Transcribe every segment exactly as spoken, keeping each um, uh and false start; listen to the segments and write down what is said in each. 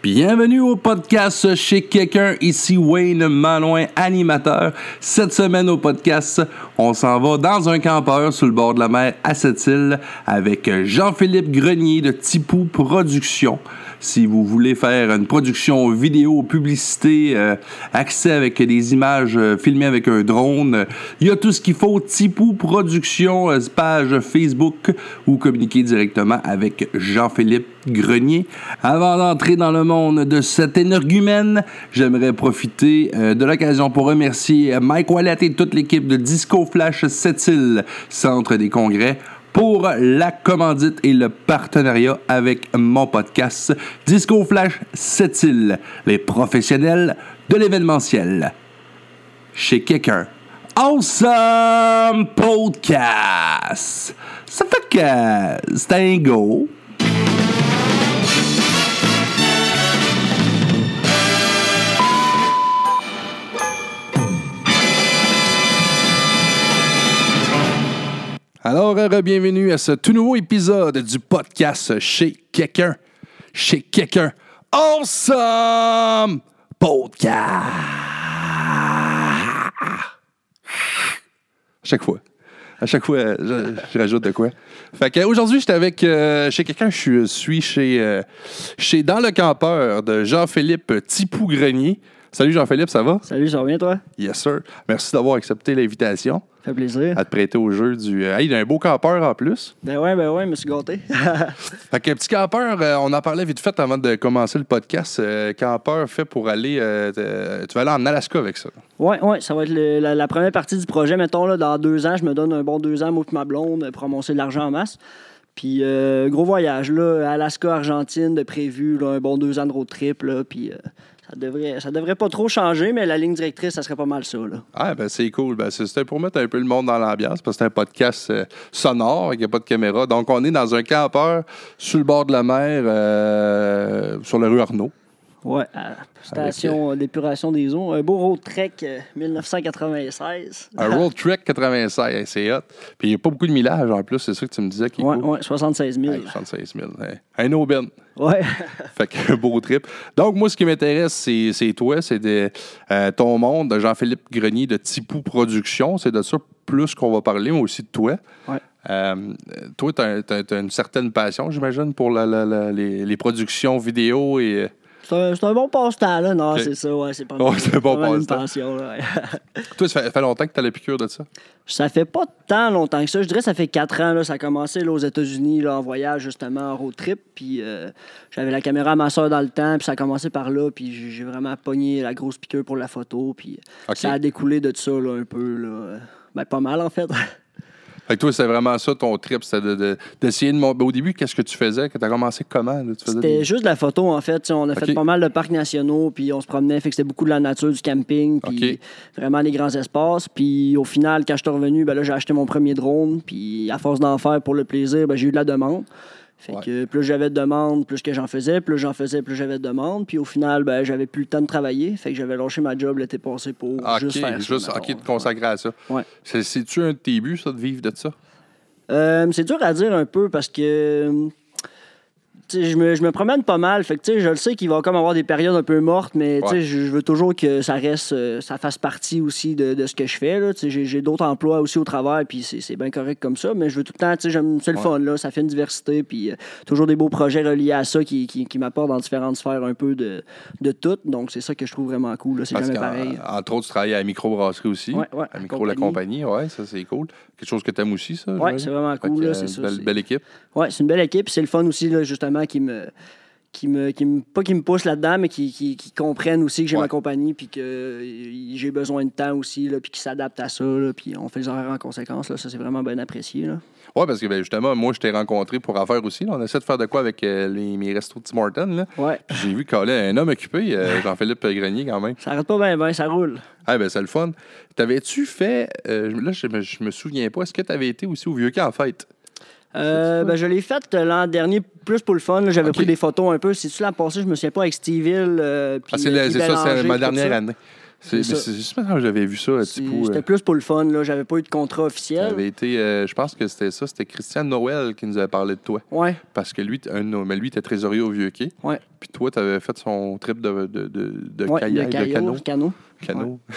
Bienvenue au podcast Chez Quelqu'un, ici Wayne Malouin, animateur. Cette semaine au podcast, on s'en va dans un campeur sur le bord de la mer à Sept-Îles avec Jean-Philippe Grenier de Tipou Productions. Si vous voulez faire une production vidéo, publicité, euh, accès avec des images euh, filmées avec un drone, il euh, y a tout ce qu'il faut. Tipou Productions, euh, page Facebook ou communiquer directement avec Jean-Philippe Grenier. Avant d'entrer dans le monde de cet énergumène, j'aimerais profiter euh, de l'occasion pour remercier Mike Wallet et toute l'équipe de Disco Flash Sept-Îles, Centre des Congrès, pour la commandite et le partenariat avec mon podcast Disco Flash Sept-Îles, les professionnels de l'événementiel. Chez quelqu'un. Awesome podcast! Ça fait que c'est un go. Alors, bienvenue à ce tout nouveau épisode du podcast Chez Quelqu'un, Chez Quelqu'un, Awesome Podcast. À chaque fois, à chaque fois, je, je rajoute de quoi. Fait qu'aujourd'hui, j'étais avec euh, Chez Quelqu'un, je suis chez, euh, chez Dans le Campeur de Jean-Philippe Tipou Grenier. Salut Jean-Philippe, ça va? Salut, ça va bien, toi? Yes, sir. Merci d'avoir accepté l'invitation. Ça fait plaisir. À te prêter au jeu du... Hey, il y a un beau campeur en plus. Ben ouais, ben ouais, je me suis gâté. Fait qu'un petit campeur, euh, on en parlait vite fait avant de commencer le podcast. Euh, campeur fait pour aller... Euh, tu vas aller en Alaska avec ça. Ouais, ouais, ça va être le, la, la première partie du projet. Mettons, là, dans deux ans, je me donne un bon deux ans, moi et ma blonde, pour amoncer de l'argent en masse. Puis euh, gros voyage, là, Alaska, Argentine, de prévu, là, un bon deux ans de road trip, là, puis... Euh, Ça devrait, ça devrait pas trop changer, mais la ligne directrice, ça serait pas mal ça, là. Ah, ben c'est cool. Ben, c'était pour mettre un peu le monde dans l'ambiance, parce que c'est un podcast euh, sonore, il n'y a pas de caméra. Donc, on est dans un campeur sur le bord de la mer, euh, sur la rue Arnaud. Oui, station avec... d'épuration des eaux. Un beau Road Trek dix-neuf cent quatre-vingt-seize. Un Road Trek quatre-vingt-seize, c'est hot. Puis il n'y a pas beaucoup de millage en plus, c'est ça que tu me disais. Oui, ouais, soixante-seize mille. Hey, soixante-seize mille. Hey. Un aubaine. Oui. Fait qu'un beau trip. Donc, moi, ce qui m'intéresse, c'est, c'est toi, c'est de, euh, ton monde, de Jean-Philippe Grenier de Tipou Productions. C'est de ça plus qu'on va parler, mais aussi de toi. Oui. Euh, toi, tu as une certaine passion, j'imagine, pour la, la, la, les, les productions vidéo et... C'est un, c'est un bon passe-temps, là. Non, okay. C'est ça, ouais, c'est pas mal. Oh, c'est un bon passe-temps. Ouais. Toi, ça fait, ça fait longtemps que t'as la piqûre de ça? Ça fait pas tant longtemps que ça. Je dirais que ça fait quatre ans, là. Ça a commencé là, aux États-Unis, là, en voyage, justement, en road trip. Puis euh, j'avais la caméra à ma soeur dans le temps, puis ça a commencé par là. Puis j'ai vraiment pogné la grosse piqûre pour la photo. Puis okay. Ça a découlé de ça, là, un peu, là. Ben, pas mal, en fait. Fait que toi, c'est vraiment ça, ton trip, c'était de, de, d'essayer de... Au début, qu'est-ce que tu faisais? T'as commencé comment? Là, tu faisais c'était des... juste de la photo, en fait. T'sais, on a okay. fait pas mal de parcs nationaux, puis on se promenait. Fait que c'était beaucoup de la nature, du camping, puis okay. vraiment des grands espaces. Puis au final, quand je suis revenu, ben là, j'ai acheté mon premier drone. Puis à force d'en faire pour le plaisir, ben, j'ai eu de la demande. Fait ouais. que plus j'avais de demandes, plus que j'en faisais, plus j'en faisais, plus j'avais de demandes. Puis au final, ben, j'avais plus le temps de travailler. Fait que j'avais lâché ma job l'été passé pour okay, juste faire juste, ça. OK, juste te consacrer ouais. à ça. Ouais. C'est, c'est-tu un de tes buts, ça, de vivre de ça? Euh, c'est dur à dire un peu parce que... Je me, je me promène pas mal. Fait que, je le sais qu'il va comme avoir des périodes un peu mortes, mais ouais. je veux toujours que ça reste, euh, ça fasse partie aussi de, de ce que je fais. Là. J'ai, j'ai d'autres emplois aussi au travail, puis c'est, c'est bien correct comme ça. Mais je veux tout le temps, j'aime, c'est le ouais. fun, là, ça fait une diversité, puis euh, toujours des beaux projets reliés à ça qui, qui, qui m'apportent dans différentes sphères un peu de, de tout. Donc, c'est ça que je trouve vraiment cool. Là. C'est jamais pareil. Entre autres, tu travailles à Microbrasserie aussi, ouais, ouais, à Micro la compagnie. Ouais, ça, c'est cool. Quelque chose que tu aimes aussi, ça? Oui, c'est vraiment cool. Là, c'est une ça, belle, c'est... belle équipe. Oui, c'est une belle équipe. C'est le fun aussi, là, justement. Qui me, qui me, qui me, pas qui me pousse là-dedans, mais qui, qui, qui comprennent aussi que j'ai ouais. ma compagnie, puis que j'ai besoin de temps aussi, là, puis qui s'adaptent à ça, là, puis on fait les horaires en conséquence. Là, ça, c'est vraiment bien apprécié. Oui, parce que ben, justement, moi, je t'ai rencontré pour affaires aussi. Là. On essaie de faire de quoi avec euh, les, mes restos de Tim Hortons. Ouais. Puis j'ai vu coller un homme occupé, euh, Jean-Philippe Grenier, quand même. Ça arrête pas bien, ben, ça roule. Ah ben c'est le fun. T'avais-tu fait, euh, là, je, je me souviens pas, est-ce que t'avais été aussi au Vieux Camp en fête? Euh, ben, je l'ai faite l'an dernier plus pour le fun. Là, j'avais okay. pris des photos un peu. C'est-tu l'an passé? Je me souviens pas avec Steve Hill. Euh, ah, c'est, le, c'est ça, c'est ma dernière année. C'est, c'est mais c'est juste maintenant que j'avais vu ça à Tipou. C'était euh... plus pour le fun, là. J'avais pas eu de contrat officiel. Avait été, euh, je pense que c'était ça. C'était Christian Noël qui nous avait parlé de toi. Ouais. Parce que lui, un, mais lui, était trésorier au Vieux-Quai. Ouais. Puis toi, t'avais fait son trip de, de, de, de ouais, kayak, de, de canot. Canot. Canot. Ouais.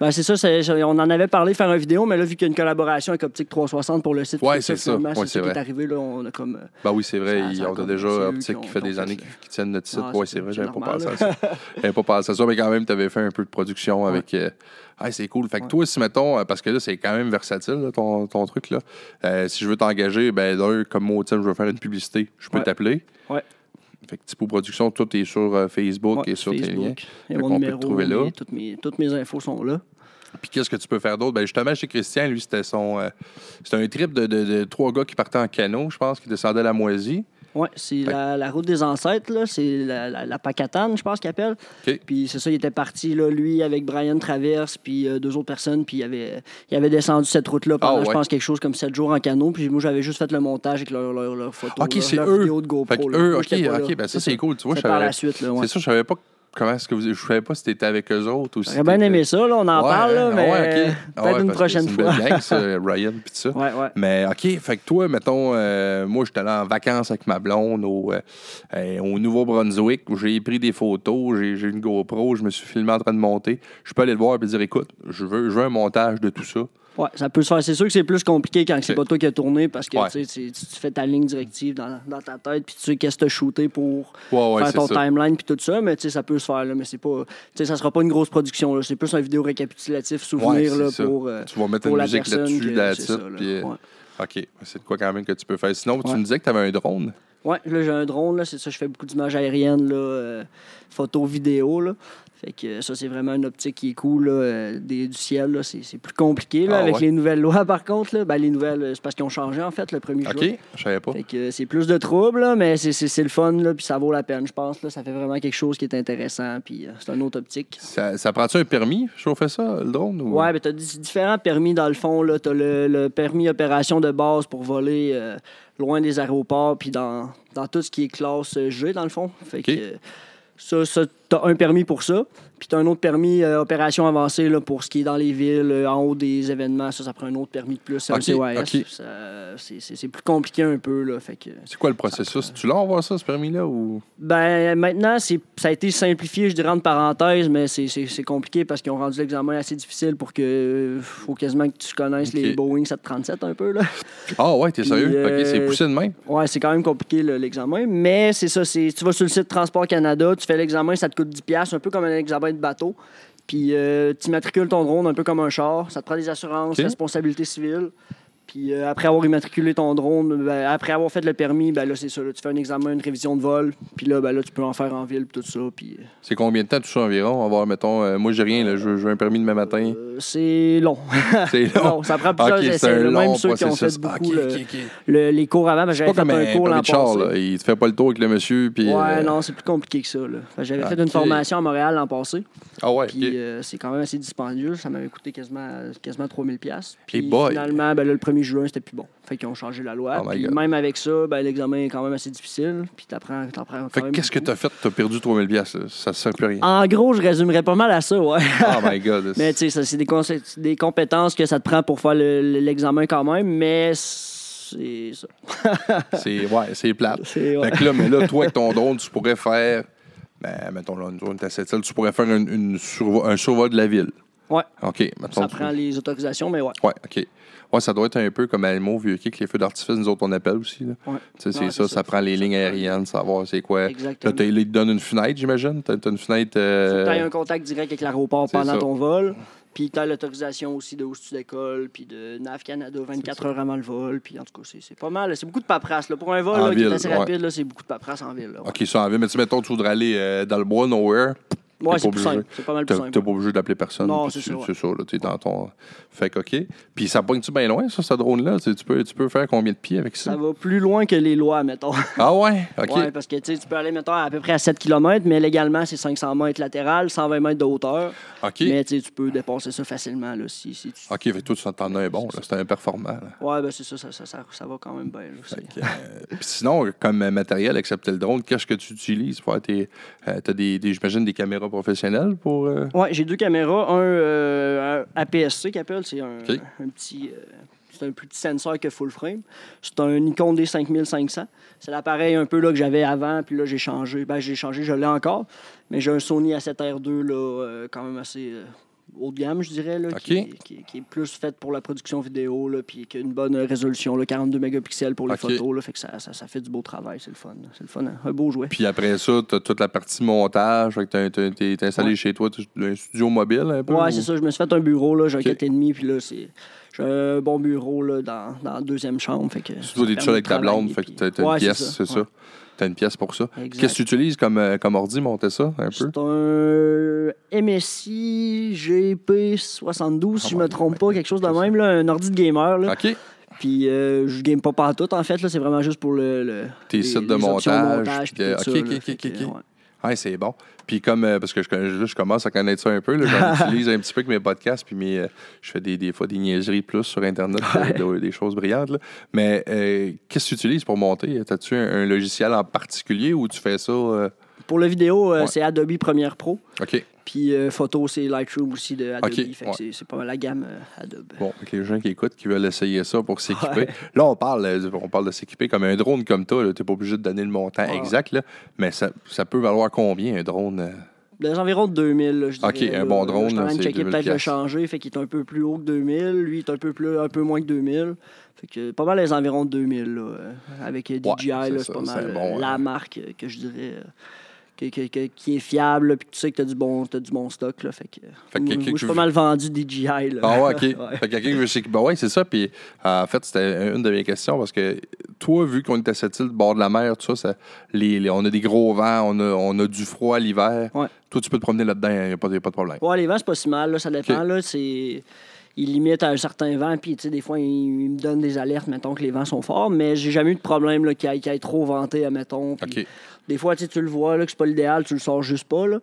Ben, c'est ça, c'est, on en avait parlé faire une vidéo, mais là, vu qu'il y a une collaboration avec Optique trois cent soixante pour le site, ouais, c'est ça, ouais, c'est, c'est ça vrai. Qui est arrivé. Là, on a comme, ben oui, c'est vrai, ça, ça on a déjà Optique qui fait des années qui tiennent notre site. Ah, oui, c'est, c'est vrai, j'avais pas pensé à ça. J'avais pas pensé à ça, mais quand même, tu avais fait un peu de production avec. Ouais. Euh, ah, c'est cool. Fait que ouais. Toi, si mettons, parce que là, c'est quand même versatile, là, ton, ton truc, là. Euh, si je veux t'engager, ben d'un, comme moi, je veux faire une publicité, je peux ouais. t'appeler. Ouais. Fait que Tipou Productions, tout est sur euh, Facebook ouais, et sur Facebook. Tes liens. Et mon numéro, peut te trouver là. Toutes mes, toutes mes infos sont là. Puis qu'est-ce que tu peux faire d'autre? Ben justement, chez Christian, lui, c'était son... Euh, c'était un trip de, de, de trois gars qui partaient en canot, je pense, qui descendaient la Moisie. Oui, c'est la, la route des ancêtres, là. C'est la, la, la Pacatane, je pense qu'il appelle. Okay. Puis c'est ça, il était parti, là, lui, avec Brian Traverse, puis euh, deux autres personnes, puis il avait, il avait descendu cette route-là pendant, ah, ouais. je pense, quelque chose comme sept jours en canot. Puis moi, j'avais juste fait le montage avec leur, leur, leur photo, okay, là, c'est leur eux. Vidéo de GoPro. Fait eux, moi, OK, là, OK, ben ça, c'est, c'est cool. Tu vois, c'est par la suite, là, ouais. C'est ça, je savais pas... Comment est-ce que vous... Je ne savais pas si tu étais avec eux autres aussi. J'aurais bien aimé ça, là, on en ouais, parle, là, mais ouais, okay. peut-être ouais, une prochaine fois. C'est une belle gang, ça, Ryan, puis ça. Ouais, ouais. Mais OK, fait que toi, mettons, euh, moi, j'étais allé en vacances avec ma blonde au, euh, au Nouveau-Brunswick, où j'ai pris des photos, j'ai, j'ai une GoPro, je me suis filmé en train de monter. Je peux aller le voir et dire, écoute, je veux, je veux un montage de tout ça. Oui, ça peut se faire. C'est sûr que c'est plus compliqué quand c'est, c'est... pas toi qui as tourné parce que ouais. tu, tu, tu fais ta ligne directive dans, dans ta tête puis tu sais qu'est-ce que tu as shooté pour ouais, ouais, faire ton ça. Timeline puis tout ça. Mais ça peut se faire. Là, mais c'est pas, ça sera pas une grosse production. Là. C'est plus une vidéo récapitulative, souvenir ouais, là, pour la personne. Tu vas mettre une musique là-dessus, que, là-dessus. Ça, là. Puis, ouais. OK, c'est de quoi quand même que tu peux faire. Sinon, tu ouais. me disais que tu avais un drone. Oui, là, j'ai un drone. Là, c'est ça, je fais beaucoup d'images aériennes, là, euh, photos, vidéos. Là. Fait que ça, c'est vraiment une optique qui est cool, là, des, du ciel. Là, c'est, c'est plus compliqué là, ah, avec ouais. les nouvelles lois, par contre. Là, ben, les nouvelles, c'est parce qu'ils ont changé, en fait, le premier okay. jour. OK, je savais pas. Fait que c'est plus de troubles, là, mais c'est, c'est, c'est le fun, là, puis ça vaut la peine, je pense. Là, ça fait vraiment quelque chose qui est intéressant, puis euh, c'est une autre optique. Ça, ça prend-tu un permis, chauffer ça, le drone? Ou... Oui, mais tu as différents permis, dans le fond. Tu as le, le permis opération de base pour voler... Euh, loin des aéroports, puis dans, dans tout ce qui est classe G, dans le fond. Fait okay. que ça, ça, t'as un permis pour ça, puis t'as un autre permis euh, opération avancée là, pour ce qui est dans les villes, euh, en haut des événements. Ça, ça prend un autre permis de plus, c'est okay. un C O A S. Okay. Ça, c'est, c'est, c'est plus compliqué un peu. Là, fait que, c'est quoi le processus? Prend... Tu l'as envoyé ça, ce permis-là? Ou... Ben, maintenant, c'est, ça a été simplifié, je dirais, entre parenthèses, mais c'est, c'est, c'est compliqué parce qu'ils ont rendu l'examen assez difficile pour que... Euh, faut quasiment que tu connaisses okay. les Boeing sept cent trente-sept un peu. Là. Ah ouais, t'es puis, sérieux? Euh, OK, c'est poussé de même? Ouais, c'est quand même compliqué, là, l'examen. Mais c'est ça, c'est, tu vas sur le site Transport Canada, tu fais l'examen, ça te coûte dix dollars, un peu comme un examen de bateau. Puis euh, tu immatricules ton drone un peu comme un char. Ça te prend des assurances, okay. responsabilité civile. Puis euh, après avoir immatriculé ton drone, ben, après avoir fait le permis, ben là, c'est ça. Là, tu fais un examen, une révision de vol. Puis là, ben, là, tu peux en faire en ville, puis tout ça. Puis... C'est combien de temps tout ça environ? On va voir, mettons, euh, moi, j'ai rien. Là, je, je veux un permis demain matin. Euh, c'est long. C'est long. Non, ça prend plusieurs okay, essais. Là, même ceux qui ont fait beaucoup okay, okay, okay. Le, le, les cours avant, ben, j'avais fait comme un, un cours l'an passé. Là. Il te fait pas le tour avec le monsieur. Puis, ouais, euh... non, c'est plus compliqué que ça. Là. J'avais okay. fait une formation à Montréal l'an passé. Ah ouais. Puis okay. euh, c'est quand même assez dispendieux. Ça m'avait coûté quasiment, quasiment trois mille dollars. Puis finalement, ben, là, le premier juin, c'était plus bon. Fait qu'ils ont changé la loi. Oh puis même avec ça, ben, l'examen est quand même assez difficile. Puis t'apprends, t'apprends fait quand même qu'est-ce beaucoup. Que t'as fait? T'as perdu trois mille dollars. Ça ne sert plus à rien. En gros, je résumerais pas mal à ça, ouais. Oh my God. Mais tu sais, ça, c'est des, cons- des compétences que ça te prend pour faire le, l'examen quand même, mais c'est ça. c'est, ouais, c'est plate. C'est, ouais. Fait que là, mais là, toi, avec ton drone, tu pourrais faire, ben, mettons là, une drone à cette île, tu pourrais faire une, une survo- un survol de la ville. Ouais. OK. Mettons, ça tu... prend les autorisations, mais ouais. Ouais, OK. Ouais, ça doit être un peu comme Almo, Vieux-Quai, que les feux d'artifice, nous autres, on appelle aussi. Là. Ouais. C'est, non, ça, c'est ça, ça prend les lignes aériennes, savoir c'est quoi. Exactement. Là, ils te donnent une fenêtre, j'imagine. Tu as une fenêtre. Euh... Tu as un contact direct avec l'aéroport c'est pendant ça. Ton vol. Puis tu as l'autorisation aussi de où tu décolles, puis de Nav Canada vingt-quatre heures avant le vol. Puis en tout cas, c'est, c'est pas mal. C'est beaucoup de paperasse. Là. Pour un vol là, ville, qui est assez rapide, ouais. là, c'est beaucoup de paperasse en ville. Là, ouais. OK, ça en ville. Mais tu mettons, tu voudrais aller euh, dans le bois, nowhere. Ouais, c'est plus simple. C'est pas mal plus simple. T'es pas obligé d'appeler personne. Non, c'est sûr. C'est sûr, là, t'es dans ton... Fait que, OK. Puis ça pointe-tu bien loin, ça, ce drone-là? Tu peux, tu peux faire combien de pieds avec ça? Ça va plus loin que les lois, mettons. Ah ouais? OK. Ouais, parce que, tu sais, tu peux aller, mettons, à peu près à sept kilomètres, mais légalement, c'est cinq cents mètres latéral, cent vingt mètres de hauteur. OK. Mais, tu sais, tu peux dépasser ça facilement, là, si, si tu... OK, fait tout ça, t'en as un bon, là. C'est un performant, là. Ouais, ben c'est ça, ça, ça, ça, ça va quand même bien, là, aussi. Fait que, euh, puis sinon, comme matériel, excepté le drone, qu'est-ce que tu utilises? T'as des, des, j'imagine, des caméras professionnelle pour... Euh... Oui, j'ai deux caméras. Un, euh, un A P S C qui appelle, c'est un, okay. un petit... Euh, c'est un plus petit sensor que full frame. C'est un Nikon D cinq mille cinq cents. C'est l'appareil un peu là, que j'avais avant, puis là, j'ai changé. Ben, j'ai changé, je l'ai encore. Mais j'ai un Sony A sept R deux, là, euh, quand même assez euh, haut de gamme, je dirais, là, okay. qui, qui, qui est plus fait pour la production vidéo, là, puis qui a une bonne résolution, là, quarante-deux mégapixels pour les okay. photos. Là, fait que ça, ça, ça fait du beau travail, c'est le fun. Là. C'est le fun, hein? Un beau jouet. Puis après ça, tu as toute la partie montage. Tu es installé ouais. chez toi, un studio mobile un peu? Oui, ou... c'est ça. Je me suis fait un bureau, là, j'ai okay. un quatre et demi, puis là, c'est... J'ai un bon bureau là, dans, dans la deuxième chambre. Fait que surtout des chats avec ta blonde, fait que t'as, t'as ouais, une pièce, c'est ça. C'est ouais. ça. T'as une pièce pour ça. Exact. Qu'est-ce que tu utilises comme, comme ordi, monter ça un c'est peu? C'est un M S I G P soixante-douze, ah, si je ne me trompe ouais, pas, ouais, quelque chose de même, là, un ordi de gamer. Là. OK. Puis euh, je game pas partout, en fait, là, c'est vraiment juste pour le, le tes les, sites de montage. montage puis, euh, OK, ça, OK, là, OK, OK. Que, ouais. Ouais, c'est bon. Puis comme, euh, parce que je, je commence à connaître ça un peu, là, j'en utilise un petit peu avec mes podcasts, puis mes, euh, je fais des, des fois des niaiseries plus sur Internet, ouais. de, de, des choses brillantes. Là. Mais euh, qu'est-ce que tu utilises pour monter? As-tu un, un logiciel en particulier ou tu fais ça? Euh... Pour la vidéo, euh, ouais. c'est Adobe Premiere Pro. OK. Puis euh, photo, c'est Lightroom aussi de Adobe. Okay, fait que ouais. c'est, c'est pas mal la gamme euh, Adobe. Bon, donc les gens qui écoutent, qui veulent essayer ça pour s'équiper. Ouais. Là, on parle, on parle de s'équiper comme un drone comme toi. Tu n'es pas obligé de donner le montant ouais. exact, là, mais ça, ça peut valoir combien un drone? Euh... Des environ deux mille, là, je dirais. OK, un bon là, drone, là, je suis en train de checker peut-être le changer. Fait qu'il est un peu plus haut que deux mille. Lui, il est un peu, plus, un peu moins que deux mille. Fait que pas mal les environs de deux mille. Là, avec D J I, ouais, c'est, là, c'est ça, pas mal c'est bon, la euh... marque que je dirais... Que, que, que, qui est fiable, puis tu sais que tu as du, bon, du bon stock. Là, fait que, fait que moi, je suis pas mal vendu D J I. Là. Ah ouais, OK. ouais. Fait que quelqu'un qui veut s'équiper. Ben ouais, c'est ça. Puis euh, en fait, c'était une de mes questions parce que toi, vu qu'on est à cette île, bord de la mer, tout ça, ça les, les, on a des gros vents, on a, on a du froid l'hiver. Ouais. Toi, tu peux te promener là-dedans, il n'y a, a pas de problème. Ouais, les vents, c'est pas si mal. Là, ça dépend. Okay. Là, c'est... Il limite à un certain vent, puis des fois, il, il me donne des alertes, mettons, que les vents sont forts, mais j'ai jamais eu de problème là, qu'il aille, qu'il aille trop venté, mettons. Okay. Des fois, tu le vois, là, que c'est pas l'idéal, tu le sors juste pas, là.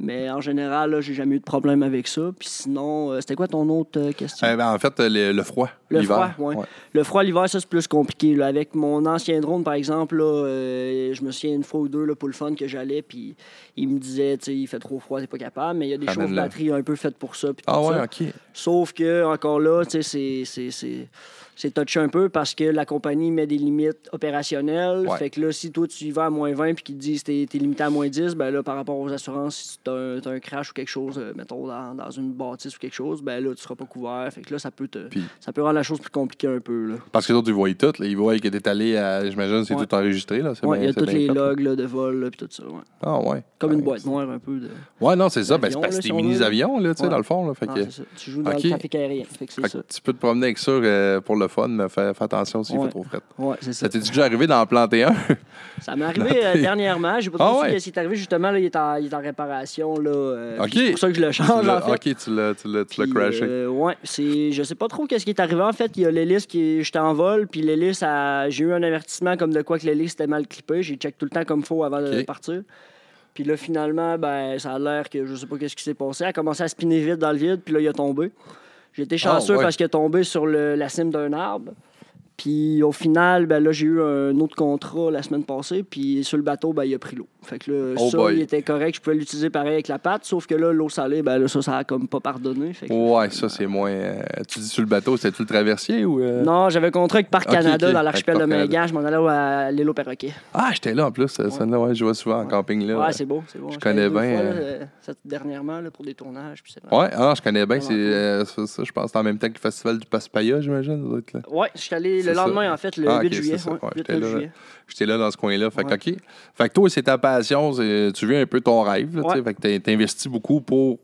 Mais en général, là, j'ai jamais eu de problème avec ça. Puis sinon, euh, c'était quoi ton autre euh, question? Euh, ben, en fait, le, le froid, le l'hiver. Froid, ouais. Ouais. Le froid, l'hiver, ça, c'est plus compliqué. Là. Avec mon ancien drone, par exemple, là, euh, je me souviens une fois ou deux là, pour le fun que j'allais, puis il me disait, tu sais, il fait trop froid, t'es pas capable, mais il y a des chauffe-batteries un peu faites pour ça. Puis ah ouais, ça. OK. Sauf que, encore là, tu sais, c'est... c'est, c'est... c'est touché un peu parce que la compagnie met des limites opérationnelles. Ouais. Fait que là, si toi, tu y vas à moins vingt puis qu'ils te disent que t'es, t'es limité à moins dix, ben là, par rapport aux assurances, si t'as un, t'as un crash ou quelque chose, mettons, dans, dans une bâtisse ou quelque chose, ben là, tu seras pas couvert. Fait que là, ça peut te pis, ça peut rendre la chose plus compliquée un peu. Là. Parce que d'autres, ils voient tout. Là. Ils voient que t'es allé à... J'imagine c'est ouais. tout enregistré. Oui, il y a tous les fait, logs là, de vol puis tout ça. Ouais. Ah ouais. Comme ouais, une boîte noire un peu. De... Oui, non, c'est ça. Ben, c'est parce que c'est des mini-avions, là, tu sais, ouais. dans le fond. Là, fait non, que... c'est ça. Tu joues dans okay. le trafic aérien. Fait que c'est fait ça. Tu peux te promener avec ça pour le fun, mais fais, fais attention s'il ouais. fait trop fret. Ouais, c'est ça. Ça t'es déjà arrivé d'en planter un? Ça m'est arrivé euh, dernièrement. J'ai pas trop su ce qui est arrivé. Justement, là, il, est en, il est en réparation. Là, euh, okay. C'est pour ça que je le change, tu en fait. OK, tu l'as, tu l'as, tu l'as crashé. Euh, oui, je sais pas trop qu'est-ce qui est arrivé. En fait, il y a l'hélice qui... J'étais en vol, puis l'hélice, a, j'ai eu un avertissement comme de quoi que l'hélice était mal clippée. J'ai checké tout le temps comme il faut avant okay. de partir. Puis là, finalement, ben, ça a l'air que je sais pas qu'est-ce qui s'est passé. Elle a commencé à spinner vite dans le vide, puis là, il a tombé. J'étais chanceux oh, ouais. parce qu'il est tombé sur le, la cime d'un arbre. Puis au final, ben là, j'ai eu un autre contrat la semaine passée. Puis sur le bateau, ben, il a pris l'eau. Fait que là, oh ça, boy. il était correct. Je pouvais l'utiliser pareil avec la patte. Sauf que là, l'eau salée, ben là, ça, ça a comme pas pardonné. Fait que, ouais, là, ça, c'est ben... moins. Euh, tu dis sur le bateau, c'était-tu le traversier ou. Euh... Non, j'avais un contrat avec Parc okay, Canada okay. dans l'archipel de Mingan. Je m'en allais à l'île au Perroquet. Ah, j'étais là en plus. Ça, ouais. ça, ouais, je vois souvent en ouais. camping là. Ouais, c'est beau. C'est beau. Je connais bien. Euh... Fois, là, dernièrement, là, pour des tournages. Puis c'est vraiment... Ouais, ah, je connais bien. C'est, euh, ça, ça, je pense que c'est en même temps que le festival du Paspaya, j'imagine. Ouais, je suis allé. Le lendemain, ça. en fait, le ah, okay, huit juillet. Ouais, ouais, j'étais, là, juillet. j'étais là dans ce coin-là. Fait, ouais. okay. fait que toi, c'est ta passion. C'est, tu vis un peu ton rêve. Là, ouais. Fait que t'investis beaucoup pour,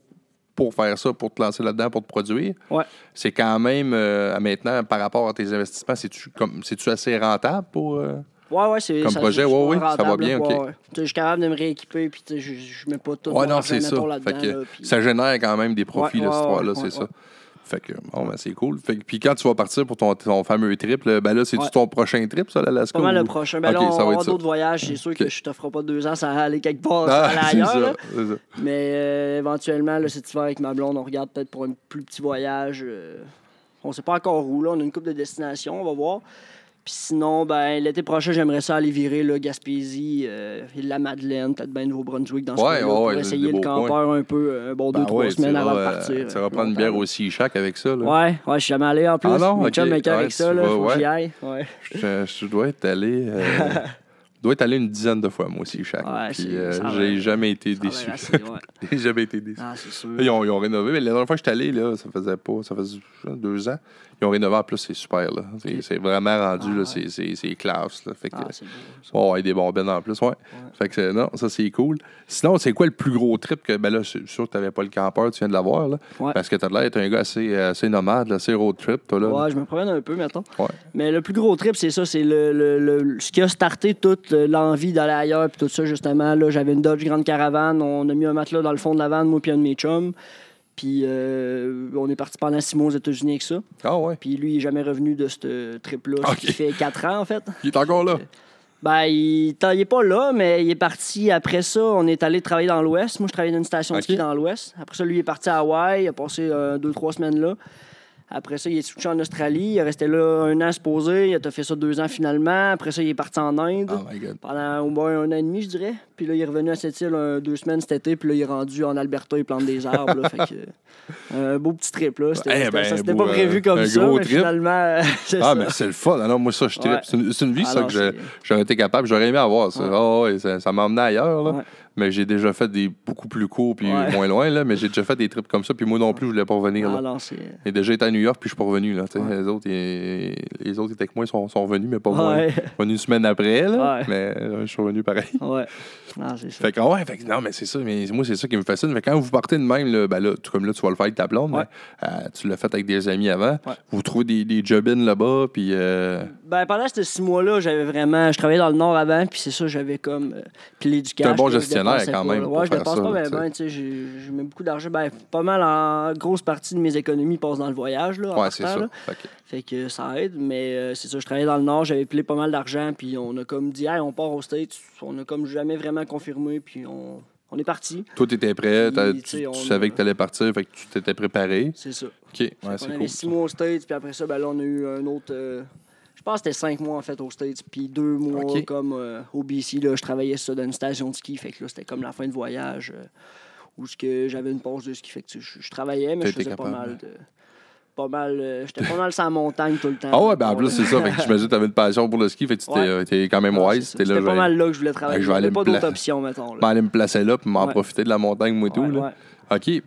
pour faire ça, pour te lancer là-dedans, pour te produire. Ouais. C'est quand même, euh, maintenant, par rapport à tes investissements, c'est-tu, comme, c'est-tu assez rentable pour... Euh... Ouais, ouais, c'est, comme ça, projet, ouais, oui, rentable, ça va bien, OK. Ouais, ouais. Je suis capable de me rééquiper, puis je ne mets pas tout ouais, mon argent là-dedans. Que, là, puis... Ça génère quand même des profits, ouais, ouais, cette histoire-là, ouais, ouais, c'est ouais, ça. Ouais. Fait que, bon, ben c'est cool. Fait que, puis quand tu vas partir pour ton, ton fameux trip, ben là, c'est-tu ouais. ton prochain trip, ça, l'Alaska? Pas mal ou... le prochain. Ben okay, là, on, on va avoir d'autres voyages. C'est sûr okay. que je t'offre pas deux ans sans aller quelque part, ah, aller ailleurs. Ça, là. Mais euh, éventuellement, là, cet hiver avec ma blonde, on regarde peut-être pour un plus petit voyage. Euh, on sait pas encore où, là. On a une couple de destinations, on va voir. Puis sinon, ben, l'été prochain, j'aimerais ça aller virer là, Gaspésie, euh, la Madeleine, peut-être bien Nouveau-Brunswick dans ce ouais, coin-là, ouais, pour essayer le campeur un peu, un bon ben deux, ouais, trois semaines avant de partir. Tu vas prendre une bière aussi chaque avec ça. Là. Ouais, ouais, je suis jamais allé en plus. Ah non, mon chum m'écœure avec ça, il faut que j'y aille. Ouais. Je, je dois être allé... Euh... doit être allé une dizaine de fois, moi aussi, chaque. Ouais, puis euh, j'ai jamais été déçu. Assez, ouais. J'ai jamais été déçu. Ah, c'est sûr. Ils ont, ils ont rénové, mais la dernière fois que j'étais allé, là, ça faisait pas, ça faisait deux ans. Ils ont rénové en plus, c'est super, là. C'est, okay. C'est vraiment rendu, ah, là, ouais. c'est, c'est, c'est classe, là. Fait que, ah, c'est beau, ouais, des barbines en plus, ouais. ouais. Fait que, non, ça, c'est cool. Sinon, c'est quoi le plus gros trip que, ben là, c'est sûr que t'avais pas le campeur, tu viens de l'avoir, là. Ouais. Parce que t'as l'air d'être un gars assez, assez nomade, assez road trip, toi, là. Ouais, je me promène un peu, mettons. Ouais. Mais le plus gros trip, c'est ça, c'est le, le, le, ce qui a starté tout. L'envie d'aller ailleurs, puis tout ça, justement. Là, j'avais une Dodge Grande Caravane. On a mis un matelas dans le fond de la vanne, moi, puis un de mes chums. Puis euh, on est parti pendant six mois aux États-Unis avec ça. Ah ouais. Puis lui, il n'est jamais revenu de ce trip-là. Okay. Ce qui fait quatre ans, en fait. Il est encore là. Ben, il n'est pas là, mais il est parti. Après ça, on est allé travailler dans l'Ouest. Moi, je travaillais dans une station okay. de ski dans l'Ouest. Après ça, lui, il est parti à Hawaï. Il a passé euh, deux, trois semaines là. Après ça, il est switché en Australie. Il est resté là un an à se poser. Il a fait ça deux ans finalement. Après ça, il est parti en Inde. Oh my God. Pendant au moins un an et demi, je dirais. Puis là, il est revenu à cette île un, deux semaines cet été. Puis là, il est rendu en Alberta. Il plante des arbres. Là, fait que, euh, un beau petit trip. Là. C'était, hey, c'était, ben, ça, c'était beau, pas prévu comme un ça. Gros mais trip. Finalement, c'est ah, ça. Mais c'est le fun. Alors, moi, ça, je trip. Ouais. C'est, c'est une vie, alors, ça, que j'aurais été capable. J'aurais aimé avoir ça. Ouais. Oh, ça, ça m'a emmené ailleurs. Là. Ouais. Mais j'ai déjà fait des beaucoup plus courts puis ouais. moins loin, là, mais j'ai déjà fait des trips comme ça, puis moi non plus, je voulais pas revenir. Là. Ah non, c'est... J'ai déjà été à New York, puis je suis pas revenu. Là, ouais. les, autres, ils... les autres étaient avec moi, ils sont, sont revenus, mais pas moi. Ouais. Revenu une semaine après, là, ouais. mais je suis revenu pareil. Ouais. Non, c'est ça. Fait que, ouais, fait que, non, mais c'est ça, mais moi, c'est ça qui me fascine. Fait que quand vous partez de même, là, ben là, tu, comme là, tu vas le faire avec ta blonde, ouais. mais, euh, tu l'as fait avec des amis avant, ouais. vous trouvez des, des job-ins là-bas, puis... Euh... Ben, pendant ces six mois-là, j'avais vraiment... Je travaillais dans le Nord avant, puis c'est ça, j'avais comme... Euh, puis l'éducation... T'es un bon gestionnaire. Quand même ouais, je ne dépense pas, mais ben, tu sais, je mets beaucoup d'argent. Ben, pas mal, en grosse partie de mes économies passent dans le voyage. Là, ouais, c'est temps, ça. Là. Okay. Fait que ça aide, mais euh, c'est ça. Je travaillais dans le Nord, j'avais pilé pas mal d'argent, puis on a comme dit, hey, on part au States. On n'a comme jamais vraiment confirmé, puis on, on est parti. Toi, t'étais prêt, puis, tu, tu savais a... que t'allais partir, fait que tu t'étais préparé. C'est ça. OK, ouais, on c'est avait cool, six ça. Mois au States, puis après ça, ben, là, on a eu un autre. Euh... Je pense que c'était cinq mois, en fait, aux States, puis deux mois okay. comme euh, au B C. Là, je travaillais ça dans une station de ski, fait que là, c'était comme la fin de voyage euh, où que j'avais une pause de ski. Fait que tu, je, je travaillais, mais T'as je faisais capable, pas mal de... Pas mal, euh, j'étais pas mal sans montagne tout le temps. Ah ouais, ben en plus, c'est ça. Fait que j'imagine que t'avais une passion pour le ski. Fait que tu t'es, ouais. euh, t'es quand même wise. C'était là, pas mal là que je voulais travailler. Je n'avais pas pla... d'autre option, mettons. Je vais aller me placer là pour m'en ouais. profiter de la montagne, moi et ouais, tout. Là. Ouais. OK. Puis